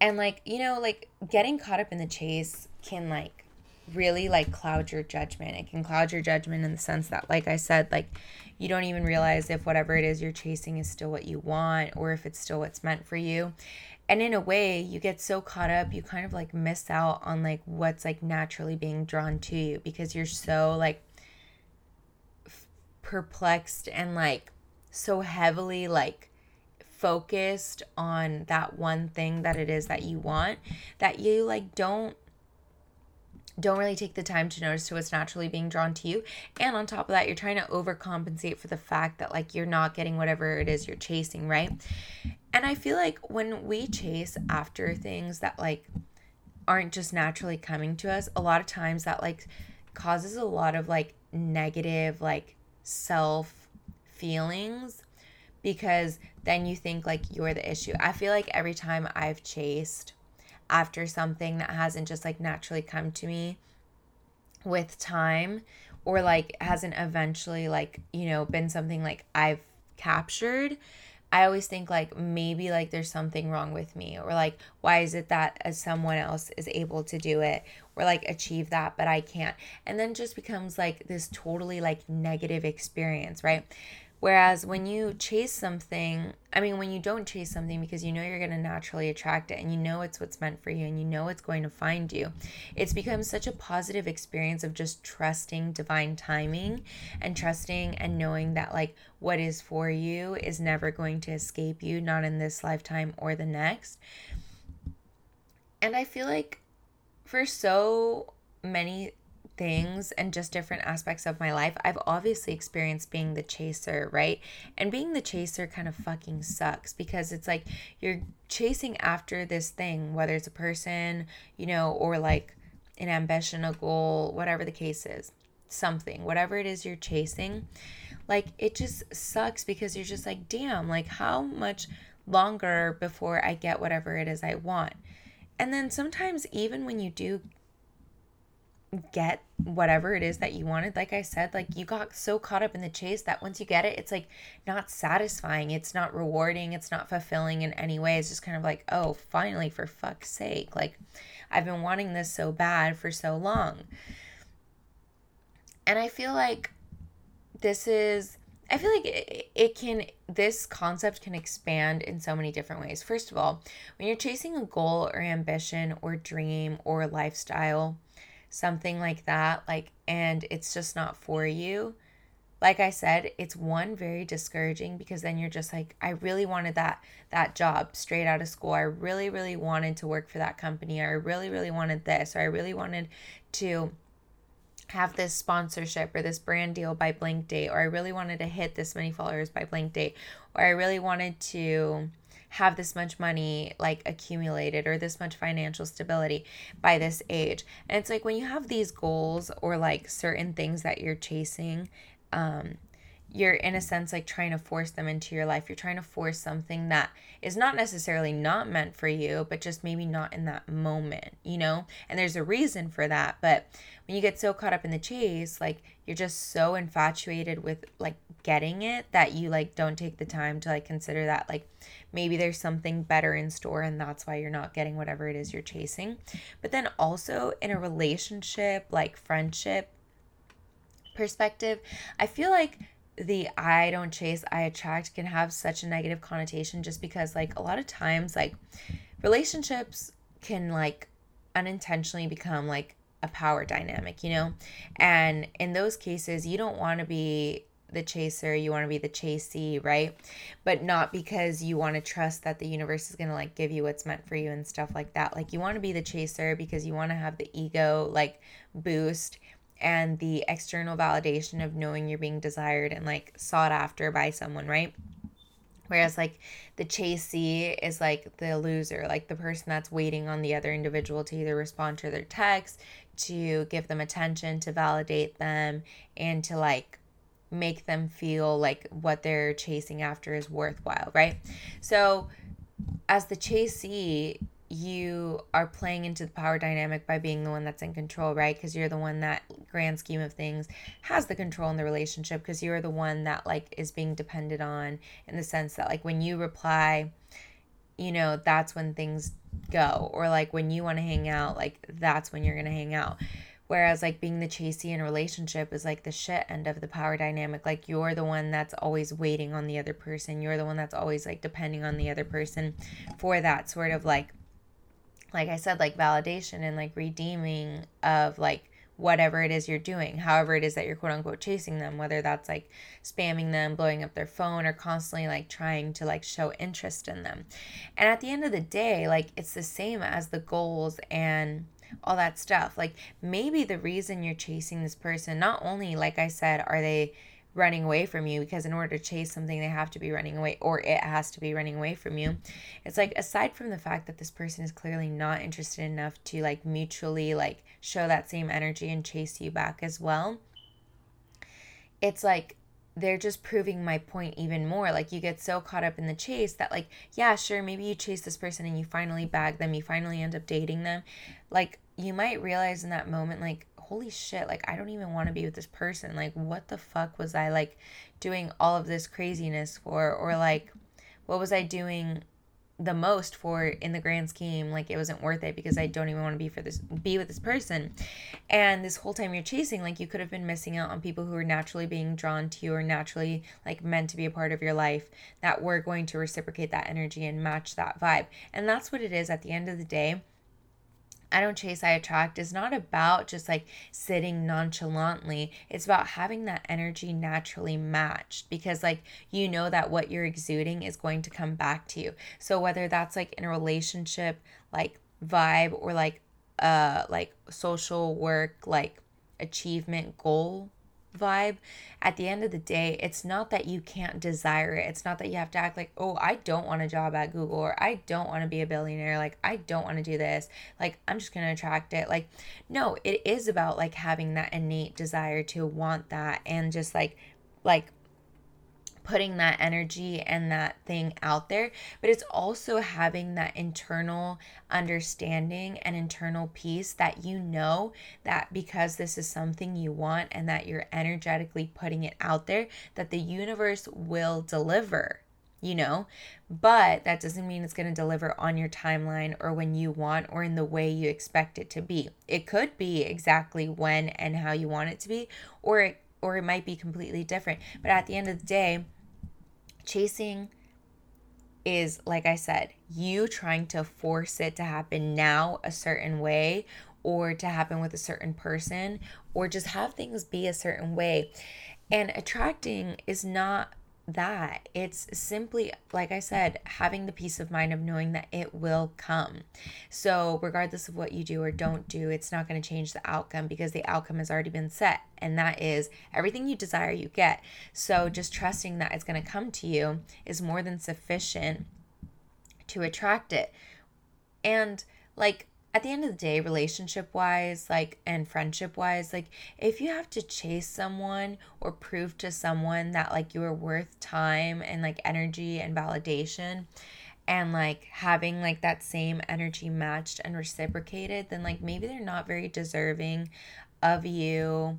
And, like, you know, like, getting caught up in the chase can, like, really, like, cloud your judgment. It can cloud your judgment in the sense that, like I said, like, you don't even realize if whatever it is you're chasing is still what you want, or if it's still what's meant for you. And in a way, you get so caught up, you kind of, like, miss out on, like, what's, like, naturally being drawn to you, because you're so, like, f- perplexed and, like, so heavily, like, focused on that one thing that it is that you want, that you, like, don't Don't really take the time to notice to what's naturally being drawn to you. And on top of that, you're trying to overcompensate for the fact that, like, you're not getting whatever it is you're chasing, right? And I feel like when we chase after things that, like, aren't just naturally coming to us, a lot of times that, like, causes a lot of, like, negative, like, self feelings, because then you think, like, you're the issue. I feel like every time I've chased after something that hasn't just, like, naturally come to me with time, or, like, hasn't eventually, like, you know, been something, like, I've captured, I always think, like, maybe, like, there's something wrong with me, or, like, why is it that as someone else is able to do it, or, like, achieve that, but I can't? And then just becomes, like, this totally, like, negative experience, right? Whereas when you chase something, I mean, when you don't chase something because you know you're going to naturally attract it and you know it's what's meant for you and you know it's going to find you, it's become such a positive experience of just trusting divine timing and trusting and knowing that like what is for you is never going to escape you, not in this lifetime or the next. And I feel like for so many things and just different aspects of my life, I've obviously experienced being the chaser, right? And being the chaser kind of fucking sucks because it's like you're chasing after this thing, whether it's a person, you know, or like an ambition, a goal, whatever the case is, something, whatever it is you're chasing, like it just sucks because you're just like, damn, like how much longer before I get whatever it is I want? And then sometimes even when you do get whatever it is that you wanted, like I said, like you got so caught up in the chase that once you get it, it's like not satisfying, it's not rewarding, it's not fulfilling in any way. It's just kind of like, oh, finally, for fuck's sake, like I've been wanting this so bad for so long. And I feel like this is I feel like it, it can, this concept can expand in so many different ways. First of all, when you're chasing a goal or ambition or dream or lifestyle, something like that, like, and it's just not for you, like I said, it's one, very discouraging because then you're just like, I really wanted that that job straight out of school. I really, really wanted to work for that company. I really, really wanted this, or I really wanted to have this sponsorship or this brand deal by blank date, or I really wanted to hit this many followers by blank date, or I really wanted to have this much money like accumulated or this much financial stability by this age. And it's like when you have these goals or like certain things that you're chasing, um, you're in a sense like trying to force them into your life. You're trying to force something that is not necessarily not meant for you, but just maybe not in that moment, you know? And there's a reason for that. But when you get so caught up in the chase, like you're just so infatuated with like getting it that you like don't take the time to like consider that like maybe there's something better in store and that's why you're not getting whatever it is you're chasing. But then also in a relationship, like friendship perspective, I feel like the I don't chase, I attract can have such a negative connotation just because like a lot of times like relationships can like unintentionally become like a power dynamic, you know? And in those cases, you don't want to be the chaser, you want to be the chasee, right? But not because you want to trust that the universe is going to like give you what's meant for you and stuff like that. Like you want to be the chaser because you want to have the ego like boost and the external validation of knowing you're being desired and like sought after by someone, right? Whereas like the chasee is like the loser, like the person that's waiting on the other individual to either respond to their text, to give them attention, to validate them, and to like make them feel like what they're chasing after is worthwhile, right? So as the chasee, you are playing into the power dynamic by being the one that's in control, right? Because you're the one that, grand scheme of things, has the control in the relationship because you're the one that like is being depended on in the sense that like when you reply, you know, that's when things go, or like when you want to hang out, like that's when you're going to hang out. Whereas like being the chasee in a relationship is like the shit end of the power dynamic. Like you're the one that's always waiting on the other person. You're the one that's always like depending on the other person for that sort of like, like I said, like validation and like redeeming of like whatever it is you're doing, however it is that you're quote unquote chasing them, whether that's like spamming them, blowing up their phone, or constantly like trying to like show interest in them. And at the end of the day, like it's the same as the goals and all that stuff. Like maybe the reason you're chasing this person, not only, like I said, are they running away from you, because in order to chase something they have to be running away, or it has to be running away from you. It's like aside from the fact that this person is clearly not interested enough to like mutually like show that same energy and chase you back as well, it's like they're just proving my point even more. Like you get so caught up in the chase that like, yeah, sure, maybe you chase this person and you finally bag them, you finally end up dating them. Like you might realize in that moment, like, holy shit, like I don't even want to be with this person. Like what the fuck was I like doing all of this craziness for? Or like what was I doing the most for in the grand scheme. Like, it wasn't worth it because I don't even want to be for this be with this person. And this whole time you're chasing, like, you could have been missing out on people who are naturally being drawn to you or naturally, like, meant to be a part of your life, that were going to reciprocate that energy and match that vibe. And that's what it is at the end of the day. I don't chase, I attract is not about just like sitting nonchalantly. It's about having that energy naturally matched, because like, you know that what you're exuding is going to come back to you. So whether that's like in a relationship, like vibe, or like, uh, like social work, like achievement goal vibe, at the end of the day, it's not that you can't desire it. It's not that you have to act like, oh, I don't want a job at Google, or I don't want to be a billionaire, like I don't want to do this, like I'm just gonna attract it. Like, no, it is about like having that innate desire to want that, and just like like putting that energy and that thing out there. But it's also having that internal understanding and internal peace that you know that because this is something you want and that you're energetically putting it out there, that the universe will deliver, you know. But that doesn't mean it's going to deliver on your timeline or when you want or in the way you expect it to be. It could be exactly when and how you want it to be, or it or it might be completely different. But at the end of the day, chasing is, like I said, you trying to force it to happen now a certain way, or to happen with a certain person, or just have things be a certain way. And attracting is not that. It's simply, like I said, having the peace of mind of knowing that it will come. So regardless of what you do or don't do, it's not going to change the outcome, because the outcome has already been set, and that is everything you desire you get. So just trusting that it's going to come to you is more than sufficient to attract it. And like, at the end of the day, relationship wise, like, and friendship wise, like, if you have to chase someone or prove to someone that like you are worth time and like energy and validation, and like having like that same energy matched and reciprocated, then like maybe they're not very deserving of you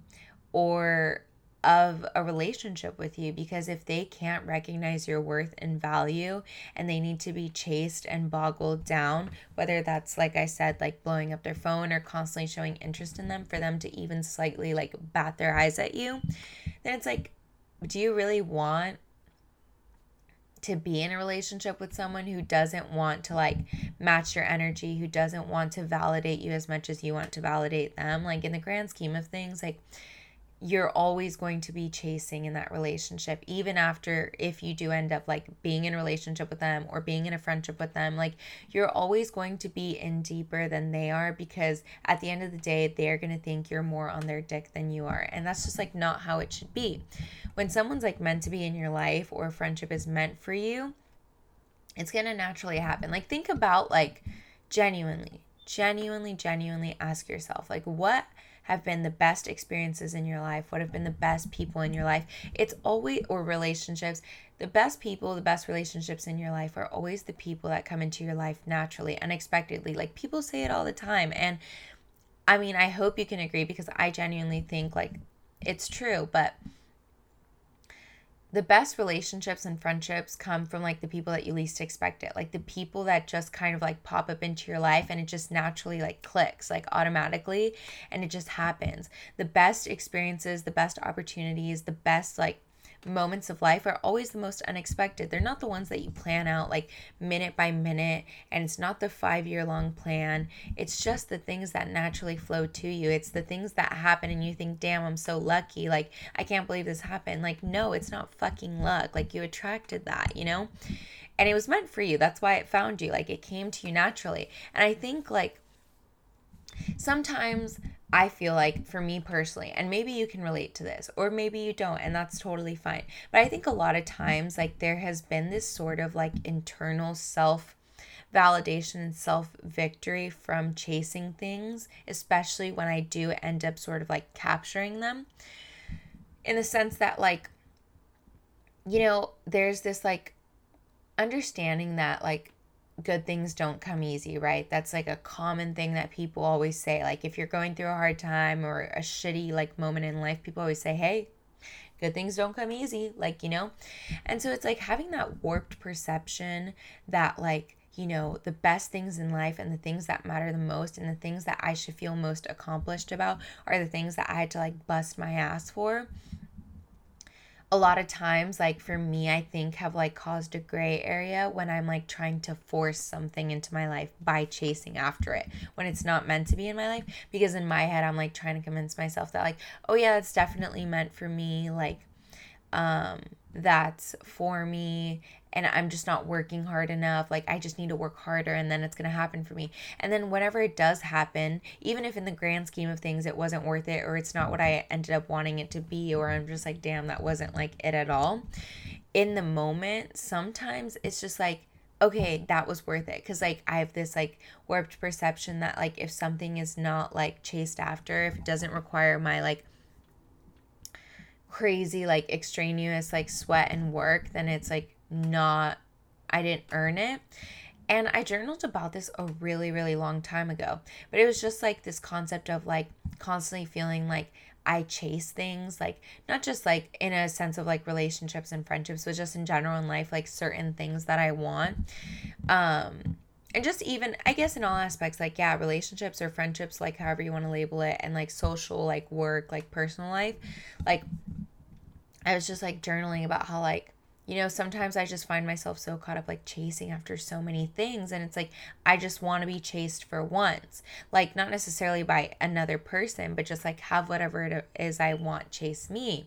or of a relationship with you. Because if they can't recognize your worth and value, and they need to be chased and boggled down, whether that's, like I said, like blowing up their phone or constantly showing interest in them for them to even slightly like bat their eyes at you, then it's like, do you really want to be in a relationship with someone who doesn't want to like match your energy, who doesn't want to validate you as much as you want to validate them? Like, in the grand scheme of things, like, you're always going to be chasing in that relationship, even after, if you do end up like being in a relationship with them or being in a friendship with them, like you're always going to be in deeper than they are, because at the end of the day, they're going to think you're more on their dick than you are. And that's just like not how it should be. When someone's like meant to be in your life, or a friendship is meant for you, it's going to naturally happen. Like, think about like genuinely, genuinely, genuinely ask yourself, like, what have been the best experiences in your life? What have been the best people in your life? It's always, or relationships, the best people, the best relationships in your life are always the people that come into your life naturally, unexpectedly. Like, people say it all the time. And I mean, I hope you can agree, because I genuinely think like it's true, but the best relationships and friendships come from like the people that you least expect it, like the people that just kind of like pop up into your life, and it just naturally like clicks like automatically, and it just happens. The best experiences, the best opportunities, the best like moments of life are always the most unexpected. They're not the ones that you plan out like minute by minute, and it's not the five year long plan. It's just the things that naturally flow to you. It's the things that happen and you think, damn, I'm so lucky, like I can't believe this happened. Like, no, it's not fucking luck. Like, you attracted that, you know, and it was meant for you. That's why it found you. Like, it came to you naturally. And I think like sometimes I feel like, for me personally, and maybe you can relate to this, or maybe you don't, and that's totally fine, but I think a lot of times like there has been this sort of like internal self validation and self victory from chasing things, especially when I do end up sort of like capturing them, in the sense that like, you know, there's this like understanding that like good things don't come easy, right? That's like a common thing that people always say. Like, if you're going through a hard time or a shitty like moment in life, people always say, hey, good things don't come easy, like, you know. And so it's like having that warped perception that like you know, the best things in life and the things that matter the most and the things that I should feel most accomplished about are the things that I had to like bust my ass for. A lot of times, like for me, I think have like caused a gray area when I'm like trying to force something into my life by chasing after it when it's not meant to be in my life, because in my head I'm like trying to convince myself that like, oh yeah, that's definitely meant for me, like um that's for me, and I'm just not working hard enough, like I just need to work harder and then it's gonna happen for me. And then whenever it does happen, even if in the grand scheme of things it wasn't worth it or it's not what I ended up wanting it to be, or I'm just like, damn, that wasn't like it at all, in the moment sometimes it's just like, okay, that was worth it, because like I have this like warped perception that like if something is not like chased after, if it doesn't require my like crazy like extraneous like sweat and work, then it's like not, I didn't earn it. And I journaled about this a really really long time ago, but it was just like this concept of like constantly feeling like I chase things, like not just like in a sense of like relationships and friendships, but just in general in life, like certain things that I want, um and just even, I guess, in all aspects, like, yeah, relationships or friendships, like, however you want to label it, and, like, social, like, work, like, personal life, like, I was just, like, journaling about how, like, you know, sometimes I just find myself so caught up, like, chasing after so many things, and it's, like, I just want to be chased for once, like, not necessarily by another person, but just, like, have whatever it is I want chase me.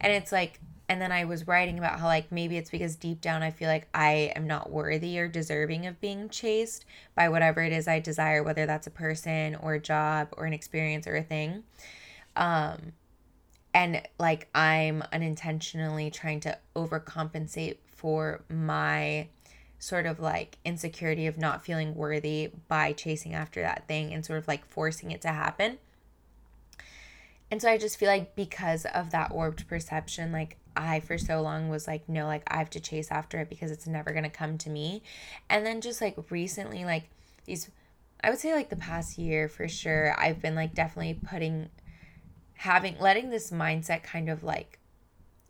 And it's, like, and then I was writing about how, like, maybe it's because deep down I feel like I am not worthy or deserving of being chased by whatever it is I desire, whether that's a person or a job or an experience or a thing. Um, and, like, I'm unintentionally trying to overcompensate for my sort of, like, insecurity of not feeling worthy by chasing after that thing and sort of, like, forcing it to happen. And so I just feel like because of that warped perception, like, I for so long was like, no, like I have to chase after it because it's never going to come to me. And then just like recently, like these, I would say like the past year for sure, I've been like definitely putting, having, letting this mindset kind of like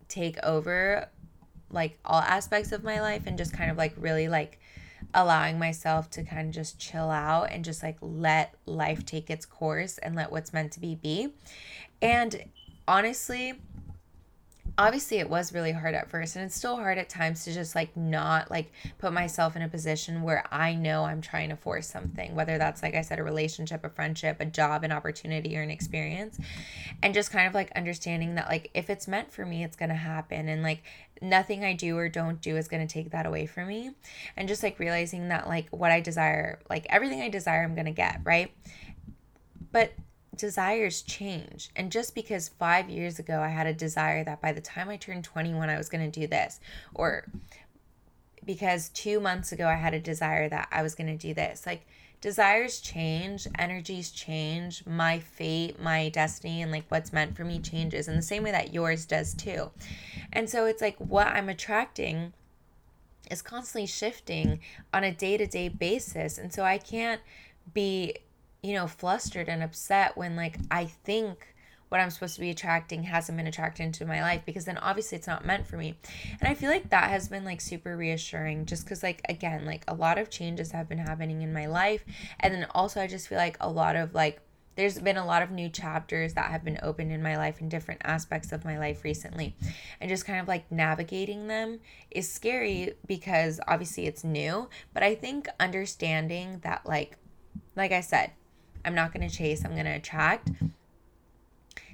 take over like all aspects of my life, and just kind of like really like allowing myself to kind of just chill out and just like let life take its course and let what's meant to be be. And honestly, obviously it was really hard at first, and it's still hard at times to just like not like put myself in a position where I know I'm trying to force something, whether that's, like I said, a relationship, a friendship, a job, an opportunity, or an experience. And just kind of like understanding that like if it's meant for me, it's going to happen, and like nothing I do or don't do is going to take that away from me. And just like realizing that like what I desire, like everything I desire, I'm going to get, right? But desires change. And just because five years ago I had a desire that by the time I turned twenty-one I was going to do this, or because two months ago I had a desire that I was going to do this, like desires change, energies change, my fate, my destiny, and like what's meant for me changes in the same way that yours does too. And so it's like what I'm attracting is constantly shifting on a day-to-day basis, and so I can't be, you know, flustered and upset when like I think what I'm supposed to be attracting hasn't been attracted into my life, because then obviously it's not meant for me. And I feel like that has been like super reassuring, just because like again, like a lot of changes have been happening in my life, and then also I just feel like a lot of like there's been a lot of new chapters that have been opened in my life in different aspects of my life recently. And just kind of like navigating them is scary because obviously it's new, but I think understanding that like like I said, I'm not going to chase, I'm going to attract,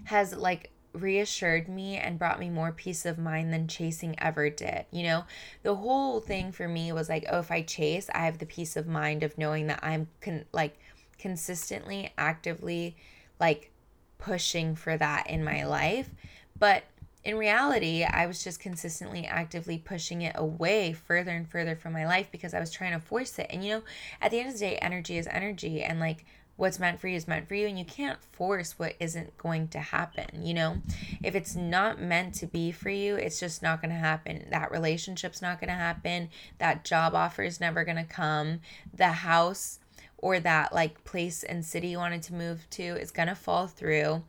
has like reassured me and brought me more peace of mind than chasing ever did. You know, the whole thing for me was like, oh, if I chase, I have the peace of mind of knowing that I'm con- like consistently, actively like pushing for that in my life. But in reality, I was just consistently actively pushing it away further and further from my life because I was trying to force it. And, you know, at the end of the day, energy is energy, and like what's meant for you is meant for you, and you can't force what isn't going to happen. You know, if it's not meant to be for you, it's just not going to happen. That relationship's not going to happen. That job offer is never going to come. The house or that like place and city you wanted to move to is going to fall through.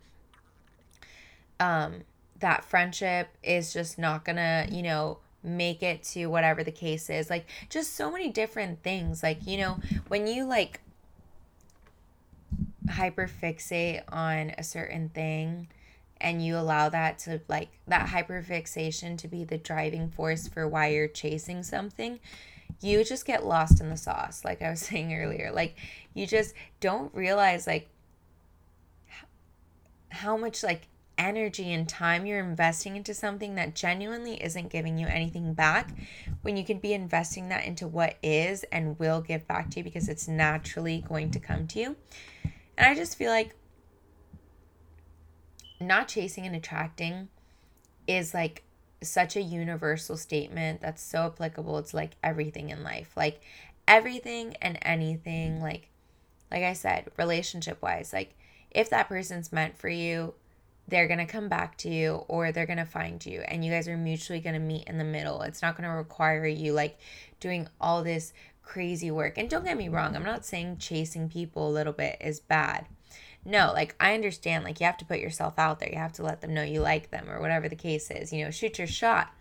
Um, that friendship is just not going to, you know, make it to whatever the case is. Like, just so many different things. Like, you know, when you, like, hyperfixate on a certain thing and you allow that to, like, that hyperfixation to be the driving force for why you're chasing something, you just get lost in the sauce, like I was saying earlier. Like, you just don't realize, like, how much, like, energy and time you're investing into something that genuinely isn't giving you anything back, when you can be investing that into what is and will give back to you, because it's naturally going to come to you. And I just feel like not chasing and attracting is, like, such a universal statement that's so applicable. It's like everything in life, like everything and anything. Like, like I said, relationship wise, like, if that person's meant for you, they're going to come back to you, or they're going to find you, and you guys are mutually going to meet in the middle. It's not going to require you, like, doing all this crazy work. And don't get me wrong, I'm not saying chasing people a little bit is bad. No, like, I understand, like, you have to put yourself out there. You have to let them know you like them, or whatever the case is, you know, shoot your shot.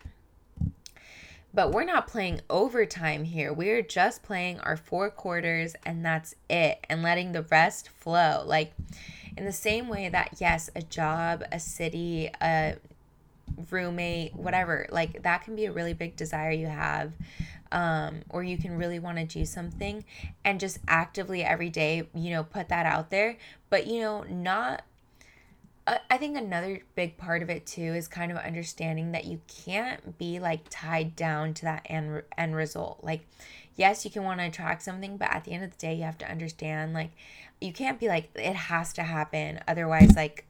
But we're not playing overtime here. We're just playing our four quarters, and that's it, and letting the rest flow. Like, in the same way that, yes, a job, a city, a roommate, whatever, like, that can be a really big desire you have, um, or you can really want to do something and just actively every day, you know, put that out there. But, you know, not, I think another big part of it too is kind of understanding that you can't be, like, tied down to that end, end result. Like, yes, you can want to attract something, but at the end of the day, you have to understand, like, you can't be like, it has to happen, otherwise, like,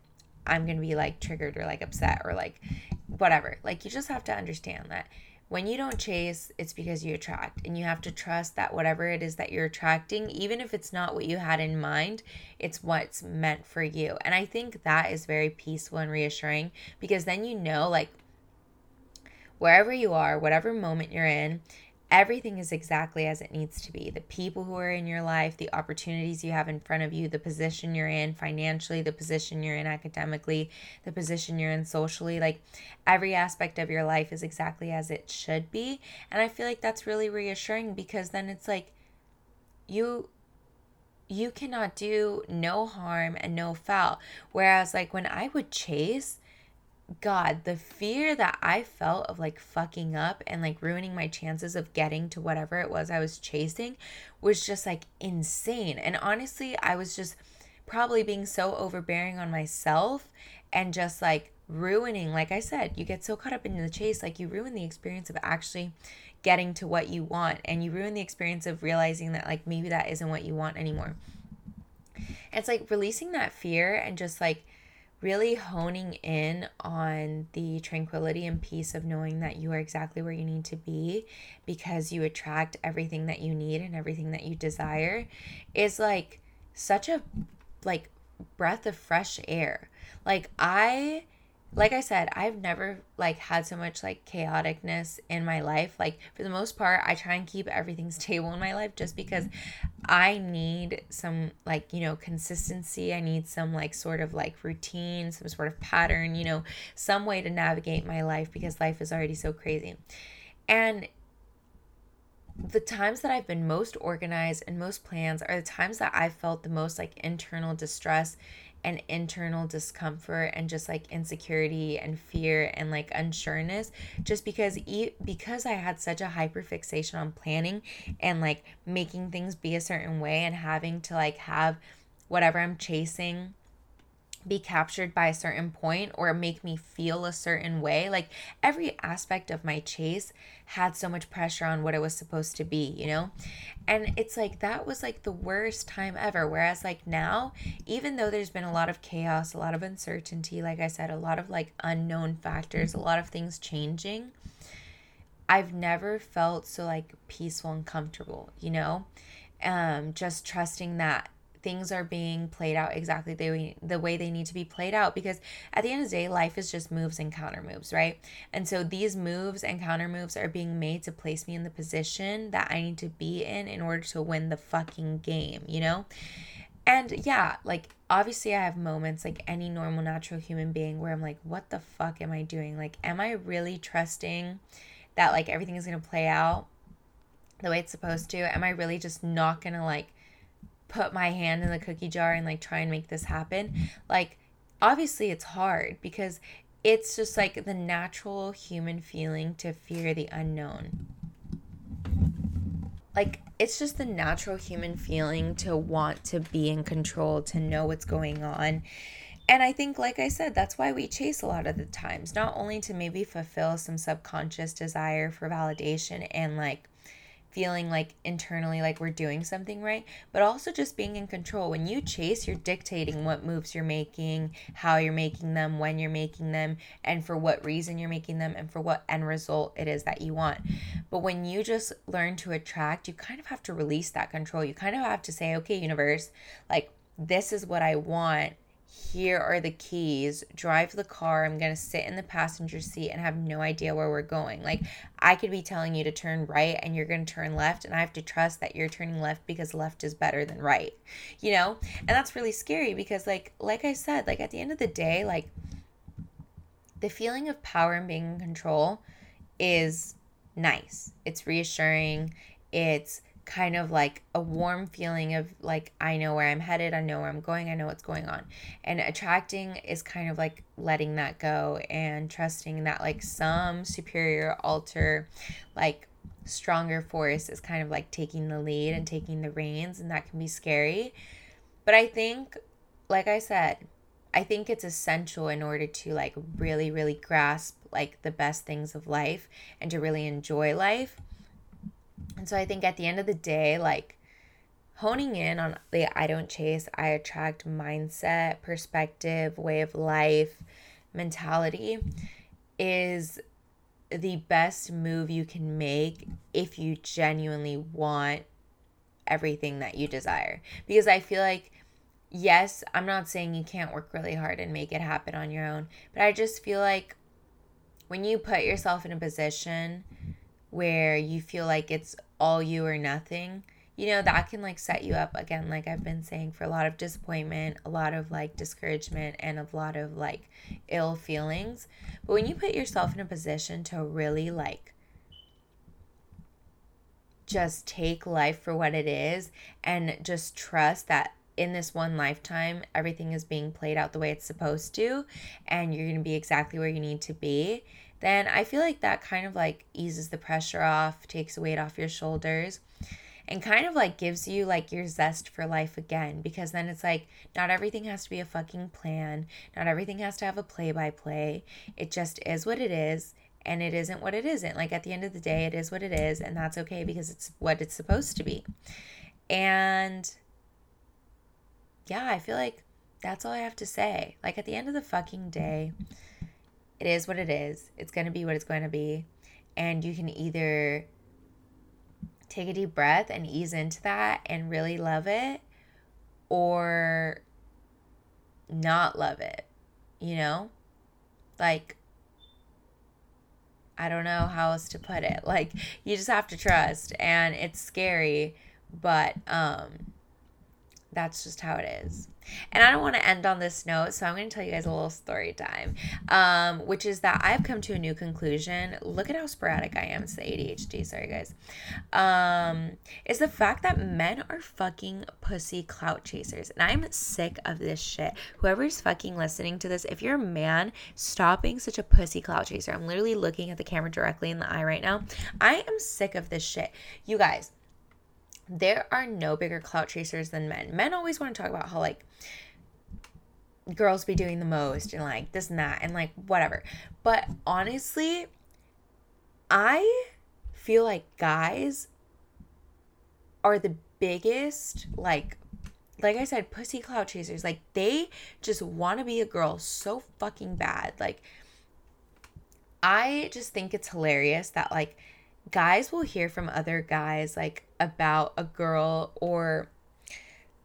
I'm going to be, like, triggered or, like, upset or, like, whatever. Like, you just have to understand that when you don't chase, it's because you attract, and you have to trust that whatever it is that you're attracting, even if it's not what you had in mind, it's what's meant for you. And I think that is very peaceful and reassuring, because then you know, like, wherever you are, whatever moment you're in, everything is exactly as it needs to be. The people who are in your life, the opportunities you have in front of you, the position you're in financially, the position you're in academically, the position you're in socially, like, every aspect of your life is exactly as it should be. And I feel like that's really reassuring, because then it's like, you you cannot do no harm and no foul. Whereas, like, when I would chase, God, the fear that I felt of, like, fucking up and, like, ruining my chances of getting to whatever it was I was chasing was just, like, insane. And honestly, I was just probably being so overbearing on myself and just, like, ruining, like I said, you get so caught up in the chase, like, you ruin the experience of actually getting to what you want, and you ruin the experience of realizing that, like, maybe that isn't what you want anymore. It's like releasing that fear and just, like, really honing in on the tranquility and peace of knowing that you are exactly where you need to be, because you attract everything that you need and everything that you desire, is, like, such a, like, breath of fresh air. Like, I, like I said, I've never, like, had so much, like, chaoticness in my life. Like, for the most part, I try and keep everything stable in my life, just because I need some, like, you know, consistency. I need some, like, sort of, like, routine, some sort of pattern, you know, some way to navigate my life, because life is already so crazy. And the times that I've been most organized and most plans are the times that I've felt the most, like, internal distress and internal discomfort and just, like, insecurity and fear and, like, unsureness, just because e- because I had such a hyper fixation on planning and, like, making things be a certain way and having to, like, have whatever I'm chasing be captured by a certain point or make me feel a certain way. Like, every aspect of my chase had so much pressure on what it was supposed to be, you know? And it's like, that was, like, the worst time ever. Whereas, like, now, even though there's been a lot of chaos, a lot of uncertainty, like I said, a lot of, like, unknown factors, a lot of things changing, I've never felt so, like, peaceful and comfortable, you know? Um, just trusting that things are being played out exactly the way, the way they need to be played out, because at the end of the day, life is just moves and counter moves, right? And so these moves and counter moves are being made to place me in the position that I need to be in in order to win the fucking game, you know? And yeah, like, obviously I have moments, like any normal, natural human being, where I'm like, what the fuck am I doing? Like, am I really trusting that, like, everything is going to play out the way it's supposed to? Am I really just not going to, like, put my hand in the cookie jar and, like, try and make this happen? Like, obviously it's hard because it's just, like, the natural human feeling to fear the unknown. Like, it's just the natural human feeling to want to be in control, to know what's going on. And I think, like I said, that's why we chase a lot of the times, not only to maybe fulfill some subconscious desire for validation and, like, feeling, like, internally like we're doing something right, but also just being in control. When you chase, you're dictating what moves you're making, how you're making them, when you're making them, and for what reason you're making them, and for what end result it is that you want. But when you just learn to attract, you kind of have to release that control. You kind of have to say, okay, universe, like, this is what I want. Here are the keys. Drive the car. I'm going to sit in the passenger seat and have no idea where we're going. Like, I could be telling you to turn right and you're going to turn left, and I have to trust that you're turning left because left is better than right, you know? And that's really scary because, like, like I said, like, at the end of the day, like, the feeling of power and being in control is nice. It's reassuring. It's kind of like a warm feeling of, like, I know where I'm headed, I know where I'm going, I know what's going on. And attracting is kind of like letting that go and trusting that, like, some superior alter, like, stronger force is kind of like taking the lead and taking the reins, and that can be scary. But I think, like I said, I think it's essential in order to, like, really, really grasp, like, the best things of life and to really enjoy life. And so I think at the end of the day, like, honing in on the I don't chase, I attract mindset, perspective, way of life, mentality is the best move you can make if you genuinely want everything that you desire. Because I feel like, yes, I'm not saying you can't work really hard and make it happen on your own, but I just feel like when you put yourself in a position where you feel like it's all you or nothing, you know, that can, like, set you up, again, like I've been saying, for a lot of disappointment, a lot of, like, discouragement, and a lot of, like, ill feelings. But when you put yourself in a position to really, like, just take life for what it is and just trust that in this one lifetime, everything is being played out the way it's supposed to, and you're going to be exactly where you need to be, then I feel like that kind of, like, eases the pressure off, takes the weight off your shoulders, and kind of, like, gives you, like, your zest for life again. Because then it's like, not everything has to be a fucking plan. Not everything has to have a play-by-play. It just is what it is, and it isn't what it isn't. Like, at the end of the day, it is what it is, and that's okay because it's what it's supposed to be. And, yeah, I feel like that's all I have to say. Like, at the end of the fucking day, it is what it is. It's going to be what it's going to be. And you can either take a deep breath and ease into that and really love it, or not love it, you know? Like, I don't know how else to put it. Like, you just have to trust. And it's scary, but um, that's just how it is. And I don't want to end on this note, so I'm going to tell you guys a little story time, um, which is that I've come to a new conclusion. Look at how sporadic I am. It's the A D H D. Sorry, guys. Um, it's the fact that men are fucking pussy clout chasers. And I'm sick of this shit. Whoever's fucking listening to this, if you're a man, stop being such a pussy clout chaser. I'm literally looking at the camera directly in the eye right now. I am sick of this shit. You guys, there are no bigger clout chasers than men. Men always want to talk about how, like, girls be doing the most and, like, this and that and, like, whatever. But honestly, I feel like guys are the biggest, like, like I said, pussy clout chasers. Like, they just want to be a girl so fucking bad. Like, I just think it's hilarious that, like, guys will hear from other guys, like, about a girl, or,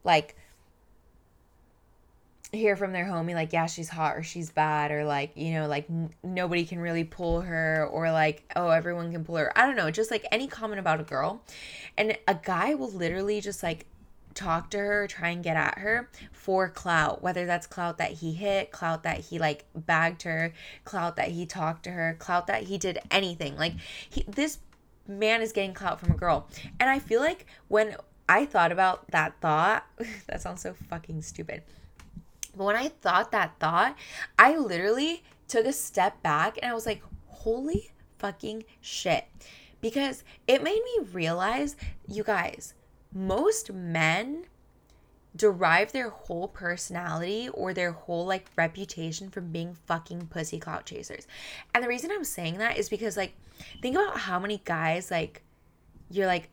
like, hear from their homie, like, yeah, she's hot or she's bad, or, like, you know, like, n- nobody can really pull her, or, like, oh, everyone can pull her. I don't know, just, like, any comment about a girl. And a guy will literally just, like, talk to her, try and get at her for clout, whether that's clout that he hit, clout that he like bagged her, clout that he talked to her, clout that he did anything. Like he, this man is getting clout from a girl. And I feel like when I thought about that thought, that sounds so fucking stupid. But when I thought that thought, I literally took a step back and I was like, holy fucking shit. Because it made me realize, you guys, most men derive their whole personality or their whole like reputation from being fucking pussy clout chasers. And the reason I'm saying that is because like, think about how many guys like, you're like,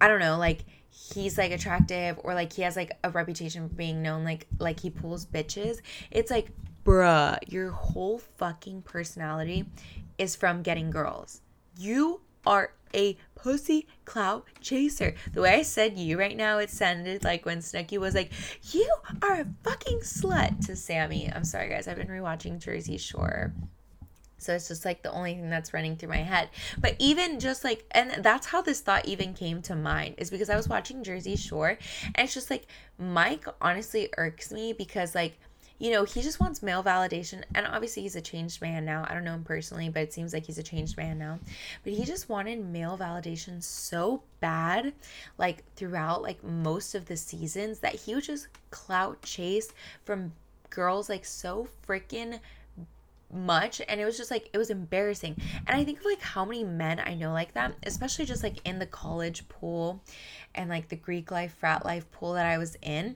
I don't know, like he's like attractive or like he has like a reputation for being known, like like he pulls bitches. It's like, bruh, your whole fucking personality is from getting girls. You are a pussy clout chaser. The way I said you right now, it sounded like when Snooki was like, you are a fucking slut to Sammy. I'm sorry, guys. I've been rewatching Jersey Shore. So it's just like the only thing that's running through my head. But even just like, and that's how this thought even came to mind, is because I was watching Jersey Shore. And it's just like, Mike honestly irks me because like, you know, he just wants male validation. And obviously he's a changed man now. I don't know him personally, but it seems like he's a changed man now. But he just wanted male validation so bad, like throughout like most of the seasons, that he would just clout chase from girls like so freaking much. And it was just like, it was embarrassing. And I think of like how many men I know like that, especially just like in the college pool and like the Greek life, frat life pool that I was in.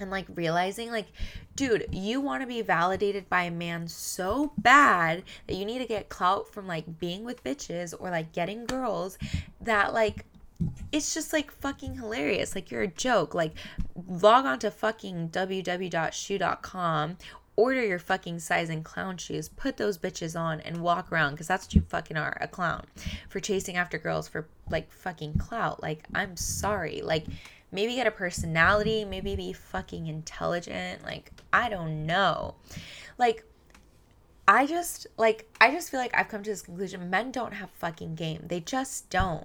And like realizing like, dude, you want to be validated by a man so bad that you need to get clout from like being with bitches or like getting girls, that like, it's just like fucking hilarious. Like, you're a joke. Like, log on to fucking w w w dot shoe dot com, order your fucking size in clown shoes, put those bitches on and walk around, because that's what you fucking are, a clown, for chasing after girls for like fucking clout. Like, I'm sorry. Like, maybe get a personality, maybe be fucking intelligent. Like, I don't know. Like, I just, like, I just feel like I've come to this conclusion. Men don't have fucking game. They just don't.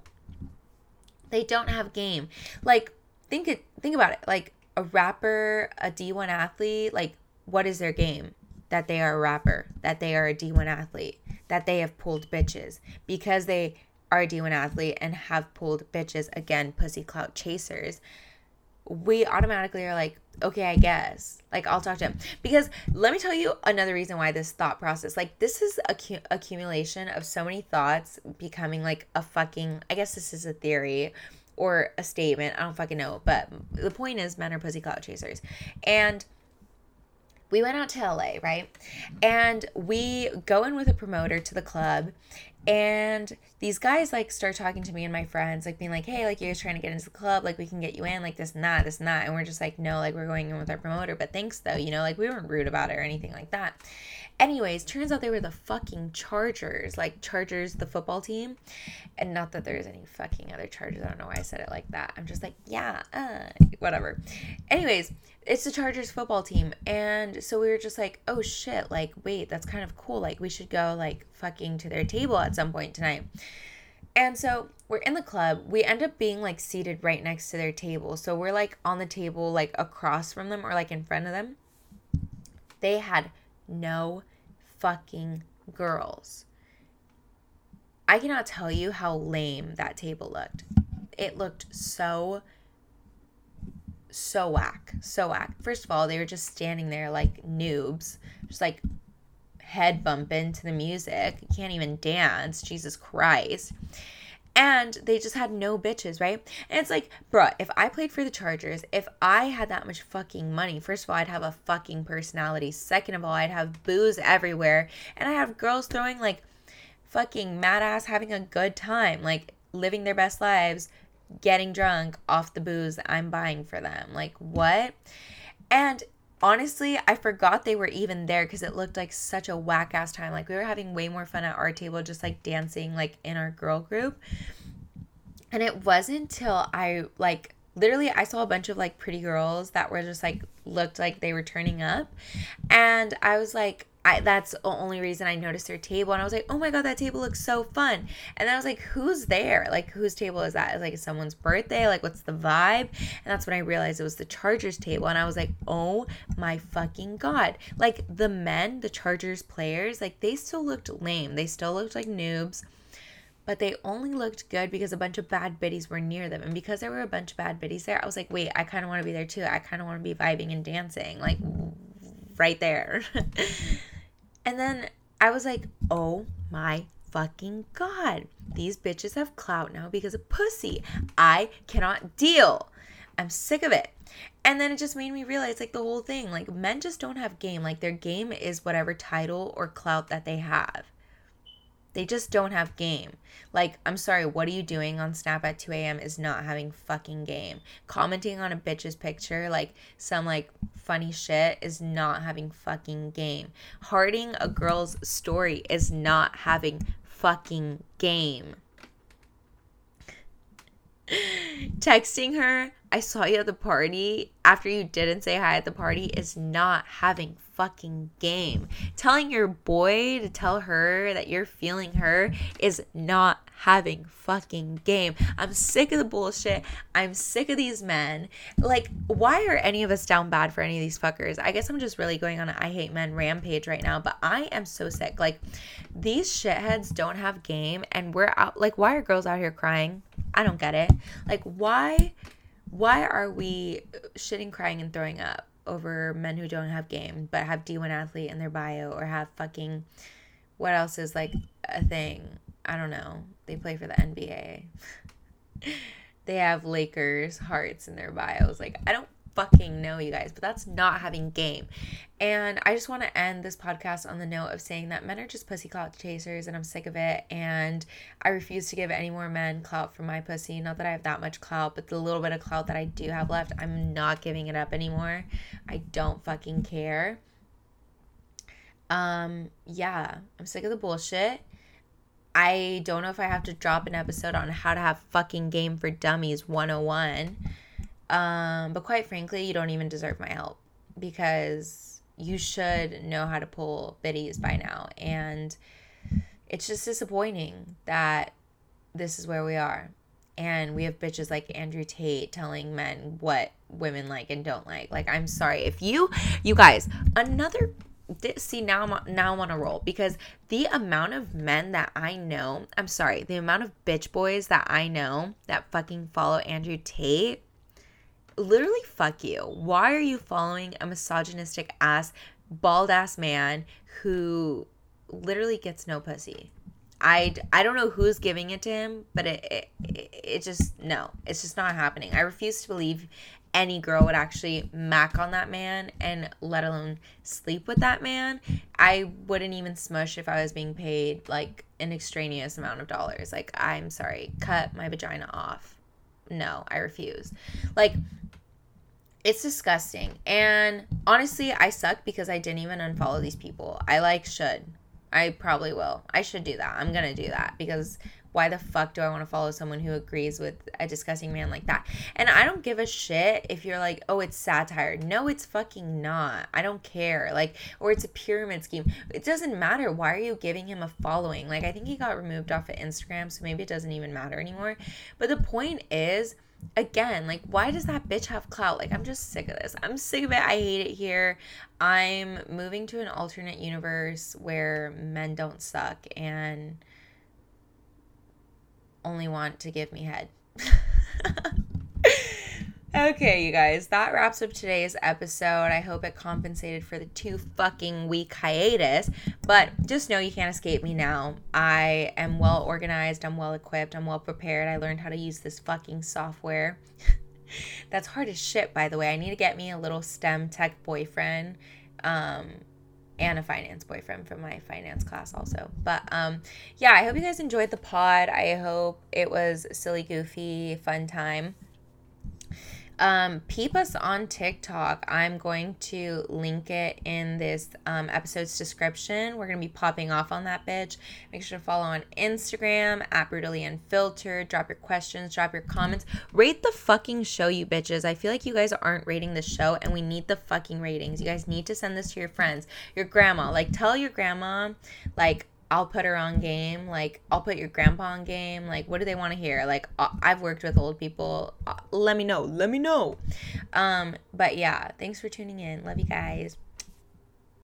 They don't have game. Like, think it, think about it. Like, a rapper, a D one athlete, like, what is their game? That they are a rapper, that they are a D one athlete, that they have pulled bitches. Because they are a D one athlete and have pulled bitches, again, pussy clout chasers, we automatically are like, okay, I guess, like, I'll talk to him. Because let me tell you another reason why this thought process, like, this is a cu- accumulation of so many thoughts becoming like a fucking, I guess this is a theory or a statement, I don't fucking know, but the point is, men are pussy clout chasers. And we went out to L A, right? And we go in with a promoter to the club, and these guys like start talking to me and my friends, like being like, hey, like, you're trying to get into the club, like, we can get you in, like, this and that, this and that. And we're just like, no, like, we're going in with our promoter, but thanks though, you know, like, we weren't rude about it or anything like that. Anyways, turns out they were the fucking Chargers, like Chargers, the football team. And not that there's any fucking other Chargers. I don't know why I said it like that. I'm just like, yeah, uh, whatever. Anyways, it's the Chargers football team. And so we were just like, oh shit, like, wait, that's kind of cool. Like, we should go like fucking to their table at some point tonight. And so we're in the club. We end up being like seated right next to their table. So we're like on the table, like across from them or like in front of them. They had no fucking girls. I cannot tell you how lame that table looked. It looked so, so whack, so whack. First of all, they were just standing there like noobs, just like head bumping to the music. You can't even dance, Jesus Christ. And they just had no bitches, right? And it's like, bruh, if I played for the Chargers, if I had that much fucking money, first of all, I'd have a fucking personality. Second of all, I'd have booze everywhere. And I have girls throwing like fucking mad ass, having a good time, like living their best lives, getting drunk off the booze that I'm buying for them. Like, what? And honestly, I forgot they were even there because it looked like such a whack-ass time. Like, we were having way more fun at our table just, like, dancing, like, in our girl group. And it wasn't until I, like, literally I saw a bunch of, like, pretty girls that were just, like, looked like they were turning up. And I was like, I, that's the only reason I noticed their table. And I was like, oh my God, that table looks so fun. And then I was like, who's there? Like, whose table is that? It's like someone's birthday. Like, what's the vibe? And that's when I realized it was the Chargers table. And I was like, oh my fucking God. Like, the men, the Chargers players, like, they still looked lame. They still looked like noobs. But they only looked good because a bunch of bad biddies were near them. And because there were a bunch of bad biddies there, I was like, wait, I kind of want to be there too. I kind of want to be vibing and dancing. Like, right there. And then I was like, oh my fucking God, these bitches have clout now because of pussy. I cannot deal. I'm sick of it. And then it just made me realize, like, the whole thing, like, men just don't have game. Like, their game is whatever title or clout that they have. They just don't have game. Like, I'm sorry, what are you doing on Snap at two a.m. is not having fucking game. Commenting on a bitch's picture, like, some, like, funny shit is not having fucking game. Hearting a girl's story is not having fucking game. Texting her, I saw you at the party, after you didn't say hi at the party, is not having fucking game. Telling your boy to tell her that you're feeling her is not having fucking game. I'm sick of the bullshit. I'm sick of these men. Like, why are any of us down bad for any of these fuckers? I guess I'm just really going on an I hate men rampage right now, but I am so sick. Like, these shitheads don't have game, and we're out. Like, why are girls out here crying? I don't get it. Like, why why are we shitting, crying, and throwing up over men who don't have game but have D one athlete in their bio, or have fucking, what else is like a thing? I don't know. They play for the N B A. They have Lakers hearts in their bios. Like, I don't fucking know, you guys, but that's not having game. And I just want to end this podcast on the note of saying that men are just pussy clout chasers, and I'm sick of it, and I refuse to give any more men clout for my pussy. Not that I have that much clout, but the little bit of clout that I do have left, I'm not giving it up anymore. I don't fucking care. Um yeah, I'm sick of the bullshit. I don't know if I have to drop an episode on how to have fucking game for dummies one oh one. Um, but quite frankly, you don't even deserve my help, because you should know how to pull biddies by now. And it's just disappointing that this is where we are. And we have bitches like Andrew Tate telling men what women like and don't like. Like, I'm sorry. If you, you guys, another... See, now I'm, now I'm on a roll, because the amount of men that I know, I'm sorry, the amount of bitch boys that I know that fucking follow Andrew Tate, literally, fuck you. Why are you following a misogynistic ass, bald ass man who literally gets no pussy? I, I don't know who's giving it to him, but it, it it just, no, it's just not happening. I refuse to believe any girl would actually mack on that man, and let alone sleep with that man. I wouldn't even smush if I was being paid like an extraneous amount of dollars. Like, I'm sorry, cut my vagina off. No, I refuse. Like, it's disgusting. And honestly, I suck because I didn't even unfollow these people. I like should. I probably will. I should do that. I'm going to do that, because why the fuck do I want to follow someone who agrees with a disgusting man like that? And I don't give a shit if you're like, oh, it's satire. No, it's fucking not. I don't care. Like, or it's a pyramid scheme. It doesn't matter. Why are you giving him a following? Like, I think he got removed off of Instagram, so maybe it doesn't even matter anymore. But the point is, again, like, why does that bitch have clout? Like, I'm just sick of this. I'm sick of it. I hate it here. I'm moving to an alternate universe where men don't suck and only want to give me head. Okay, you guys, that wraps up today's episode. I hope it compensated for the two fucking week hiatus, but just know you can't escape me now. I am well organized, I'm well equipped, I'm well prepared. I learned how to use this fucking software. That's hard as shit, by the way. I need to get me a little STEM tech boyfriend, um, and a finance boyfriend from my finance class also. But um, yeah, I hope you guys enjoyed the pod. I hope it was silly, goofy, fun time. Um, peep us on TikTok. I'm going to link it in this um, episode's description. We're going to be popping off on that bitch. Make sure to follow on Instagram at Brutally Unfiltered. Drop your questions. Drop your comments. Rate the fucking show, you bitches. I feel like you guys aren't rating the show, and we need the fucking ratings. You guys need to send this to your friends. Your grandma. Like, tell your grandma, like, I'll put her on game. Like, I'll put your grandpa on game. Like, what do they want to hear? Like, I've worked with old people. Let me know. Let me know. Um, but yeah, thanks for tuning in. Love you guys.